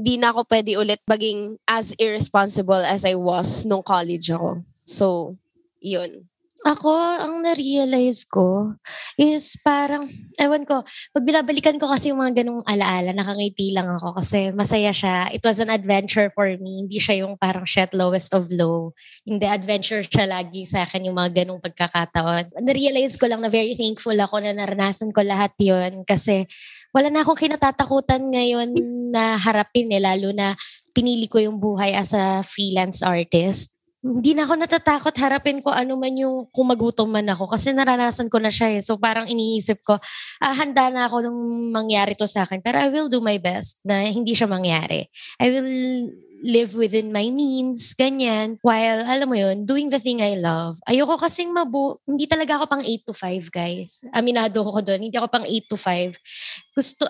di na ako pwede ulit maging as irresponsible as I was nung college ako. So, yun. Ako, ang na-realize ko is parang, ewan ko, pag binabalikan ko kasi yung mga ganung alaala, nakangiti lang ako kasi masaya siya. It was an adventure for me. Hindi siya yung parang shit, lowest of low. Hindi, adventure siya lagi sa akin yung mga ganung pagkakataon. Na-realize ko lang na very thankful ako na naranasan ko lahat yun kasi wala na akong kinatatakutan ngayon na harapin lalo na pinili ko yung buhay as a freelance artist. Hindi na ako natatakot harapin ko ano man yung kung magutom man ako kasi naranasan ko na siya eh. So parang iniisip ko, handa na ako nung mangyari to sa akin pero I will do my best na hindi siya mangyari. I will live within my means, ganyan. While, alam mo yun, doing the thing I love. Ayoko kasing hindi talaga ako pang 8 to 5, guys. Aminado ko doon, hindi ako pang 8 to 5.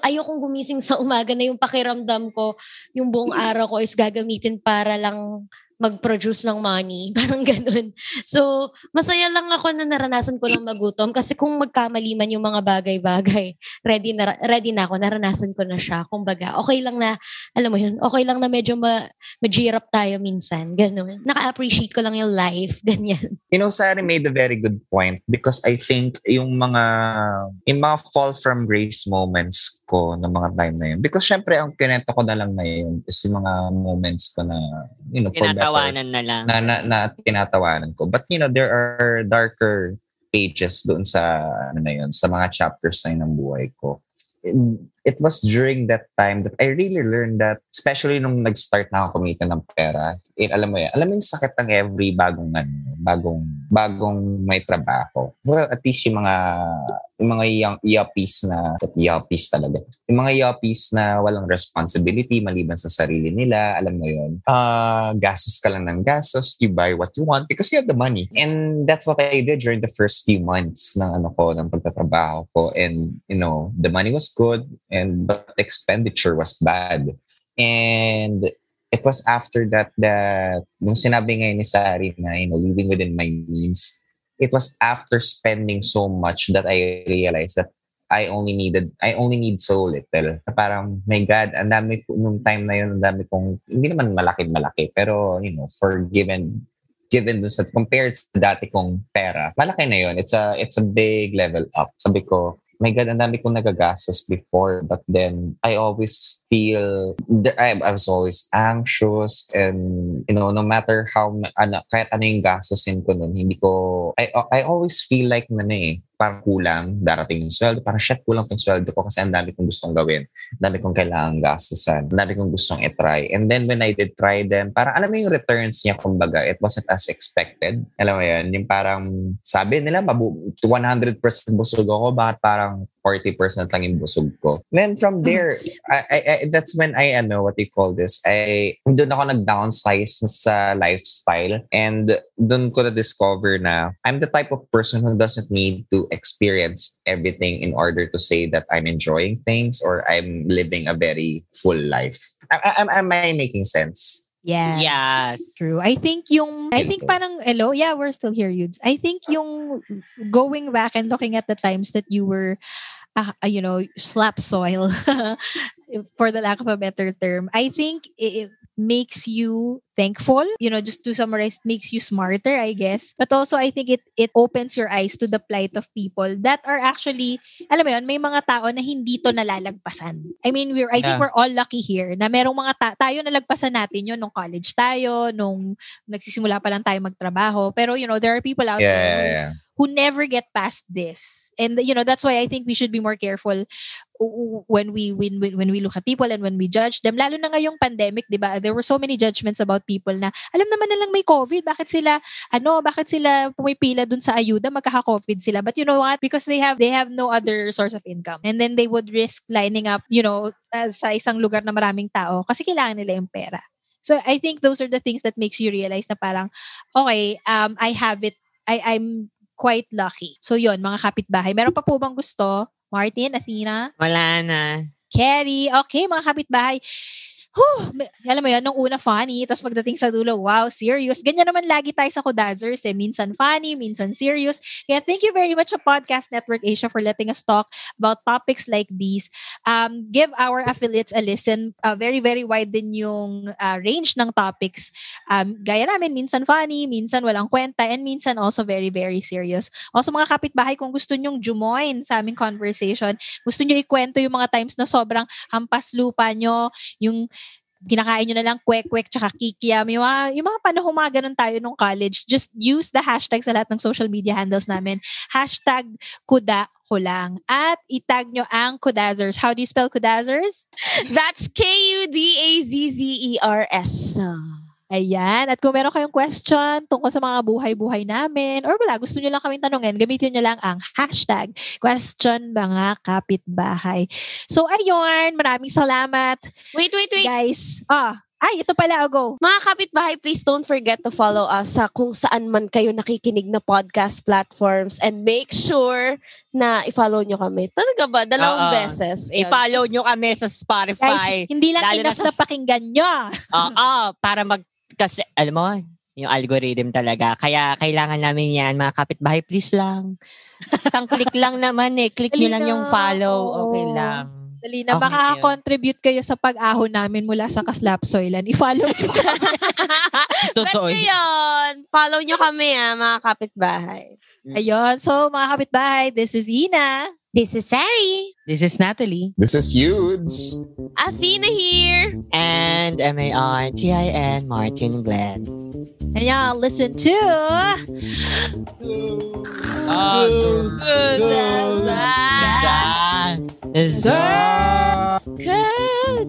Ayokong gumising sa umaga na yung pakiramdam ko, yung buong araw ko is gagamitin para lang mag-produce ng money. Parang ganun. So, masaya lang ako na naranasan ko ng magutom kasi kung magkamali man yung mga bagay-bagay, ready na ako, naranasan ko na siya. Kumbaga, okay lang na, alam mo yun, okay lang na medyo mag-girap tayo minsan. Ganun. Naka-appreciate ko lang yung life. Ganyan. You know, Sari made a very good point because I think yung mga fall from grace moments ko ng mga time na yun. Because syempre, ang kinento ko na lang na yun is yung mga moments ko na, tinatawanan na lang. Na tinatawanan ko. But, there are darker pages doon sa, sa mga chapters na yun ng buhay ko. It was during that time that I really learned that, especially nung nag-start na ako kumita ng pera, alam mo yung sakit ng every bagong may trabaho. Well, at least yung mga yuppies na walang responsibility maliban sa sarili nila, alam mo yun, gastos ka lang ng gastos, you buy what you want because you have the money. And that's what I did during the first few months ng pagtatrabaho ko. And the money was good but expenditure was bad. And it was after that nung sinabi ngayon ni Sari na living within my means. It was after spending so much that I realized that I only need so little. Parang, my God, ang dami ko, nung time na yun, ang dami kong, hindi naman malaki-malaki, pero, given dun sa, compared sa dati kong pera, malaki na yun. It's a big level up. Sabi ko, my God, ang dami kong nagagastos before, but then I always feel I was always anxious, and no matter how kahit ano yung gastosin ko nun, hindi ko I always feel like parang kulang darating yung sweldo, parang shit, kulang tong sweldo ko kasi ang dami kong gustong gawin, ang dami kong kailangang gastosan, ang dami kong gustong i-try. And then when I did try them, parang alam mo yung returns niya, kumbaga, it wasn't as expected. Alam mo yun, yung parang sabi nila 100% busog ako, bakit parang parang 40% lang yung busog ko. Then from there, I that's when I know what they call this. Doon ako nag-downsize sa lifestyle, and doon ko na-discover na I'm the type of person who doesn't need to experience everything in order to say that I'm enjoying things or I'm living a very full life. Am I making sense? Yeah. Yes. True. I think parang, hello, yeah, we're still here, Yudes. I think yung going back and looking at the times that you were, slap soil, for the lack of a better term, I think it makes you thankful, just to summarize, makes you smarter, I guess. But also, I think it opens your eyes to the plight of people that are actually, alam mo yun, may mga tao na hindi to nalalagpasan. I mean, I think we're all lucky here na merong mga tayo nalagpasan natin yun nung college tayo, nung nagsisimula pa lang tayo magtrabaho. Pero, there are people out there who never get past this. And, that's why I think we should be more careful when we look at people and when we judge them. Lalo na ngayong pandemic, di ba? There were so many judgments about people na alam naman na lang may COVID, bakit sila pumipila dun sa ayuda, magkaka-COVID sila. But you know what? Because they have no other source of income. And then they would risk lining up, sa isang lugar na maraming tao kasi kailangan nila yung pera. So I think those are the things that makes you realize na parang, okay, I have it. I'm quite lucky. So yun, mga kapitbahay. Meron pa po bang gusto? Martin, Athena? Wala na. Carrie. Okay, mga kapitbahay. Whew, alam mo yun, nung una funny, tapos pagdating sa dulo, wow, serious. Ganyan naman lagi tayo sa Kodazers, minsan funny, minsan serious. Kaya thank you very much to Podcast Network Asia for letting us talk about topics like these. Give our affiliates a listen. Very, very wide din yung range ng topics. Gaya namin, minsan funny, minsan walang kwenta, and minsan also very, very serious. Also mga kapitbahay, kung gusto nyong jumoin sa aming conversation, gusto nyo ikwento yung mga times na sobrang hampas lupa nyo, yung kinakain nyo na lang kwek-kwek tsaka kikiam. Yung mga panahon mga ganun tayo nung college, just use the hashtag sa lahat ng social media handles namin. Hashtag kuda ko lang. At itag nyo ang Kodazers. How do you spell Kodazers? That's Kudazzers. Ayan. At kung meron kayong question tungkol sa mga buhay-buhay namin or wala, gusto nyo lang kaming tanungin, gamitin nyo lang ang hashtag question mga kapitbahay. So, ayun. Maraming salamat. Wait. Guys. Ito pala. Go. Mga kapitbahay, please don't forget to follow us sa kung saan man kayo nakikinig na podcast platforms, and make sure na i-follow nyo kami. Talaga ba? Dalawang beses. I-follow nyo kami sa Spotify. Guys, hindi lang enough na pakinggan nyo. Para kasi, alam mo, yung algorithm talaga. Kaya, kailangan namin yan, mga kapitbahay. Please lang. Isang click lang naman eh. Click nyo lang yung follow. Okay lang. Dali na. Baka contribute kayo sa pag-ahon namin mula sa Kaslapsoilan. I-follow nyo. Totoo yun. Follow nyo kami, mga kapitbahay. Ayun. So, mga kapitbahay, this is Ina. This is Sari. This is Natalie. This is Yudes. Athena here. And MARTIN, Martin Glenn. And y'all listen to... Good.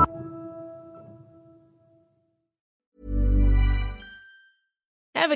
Ever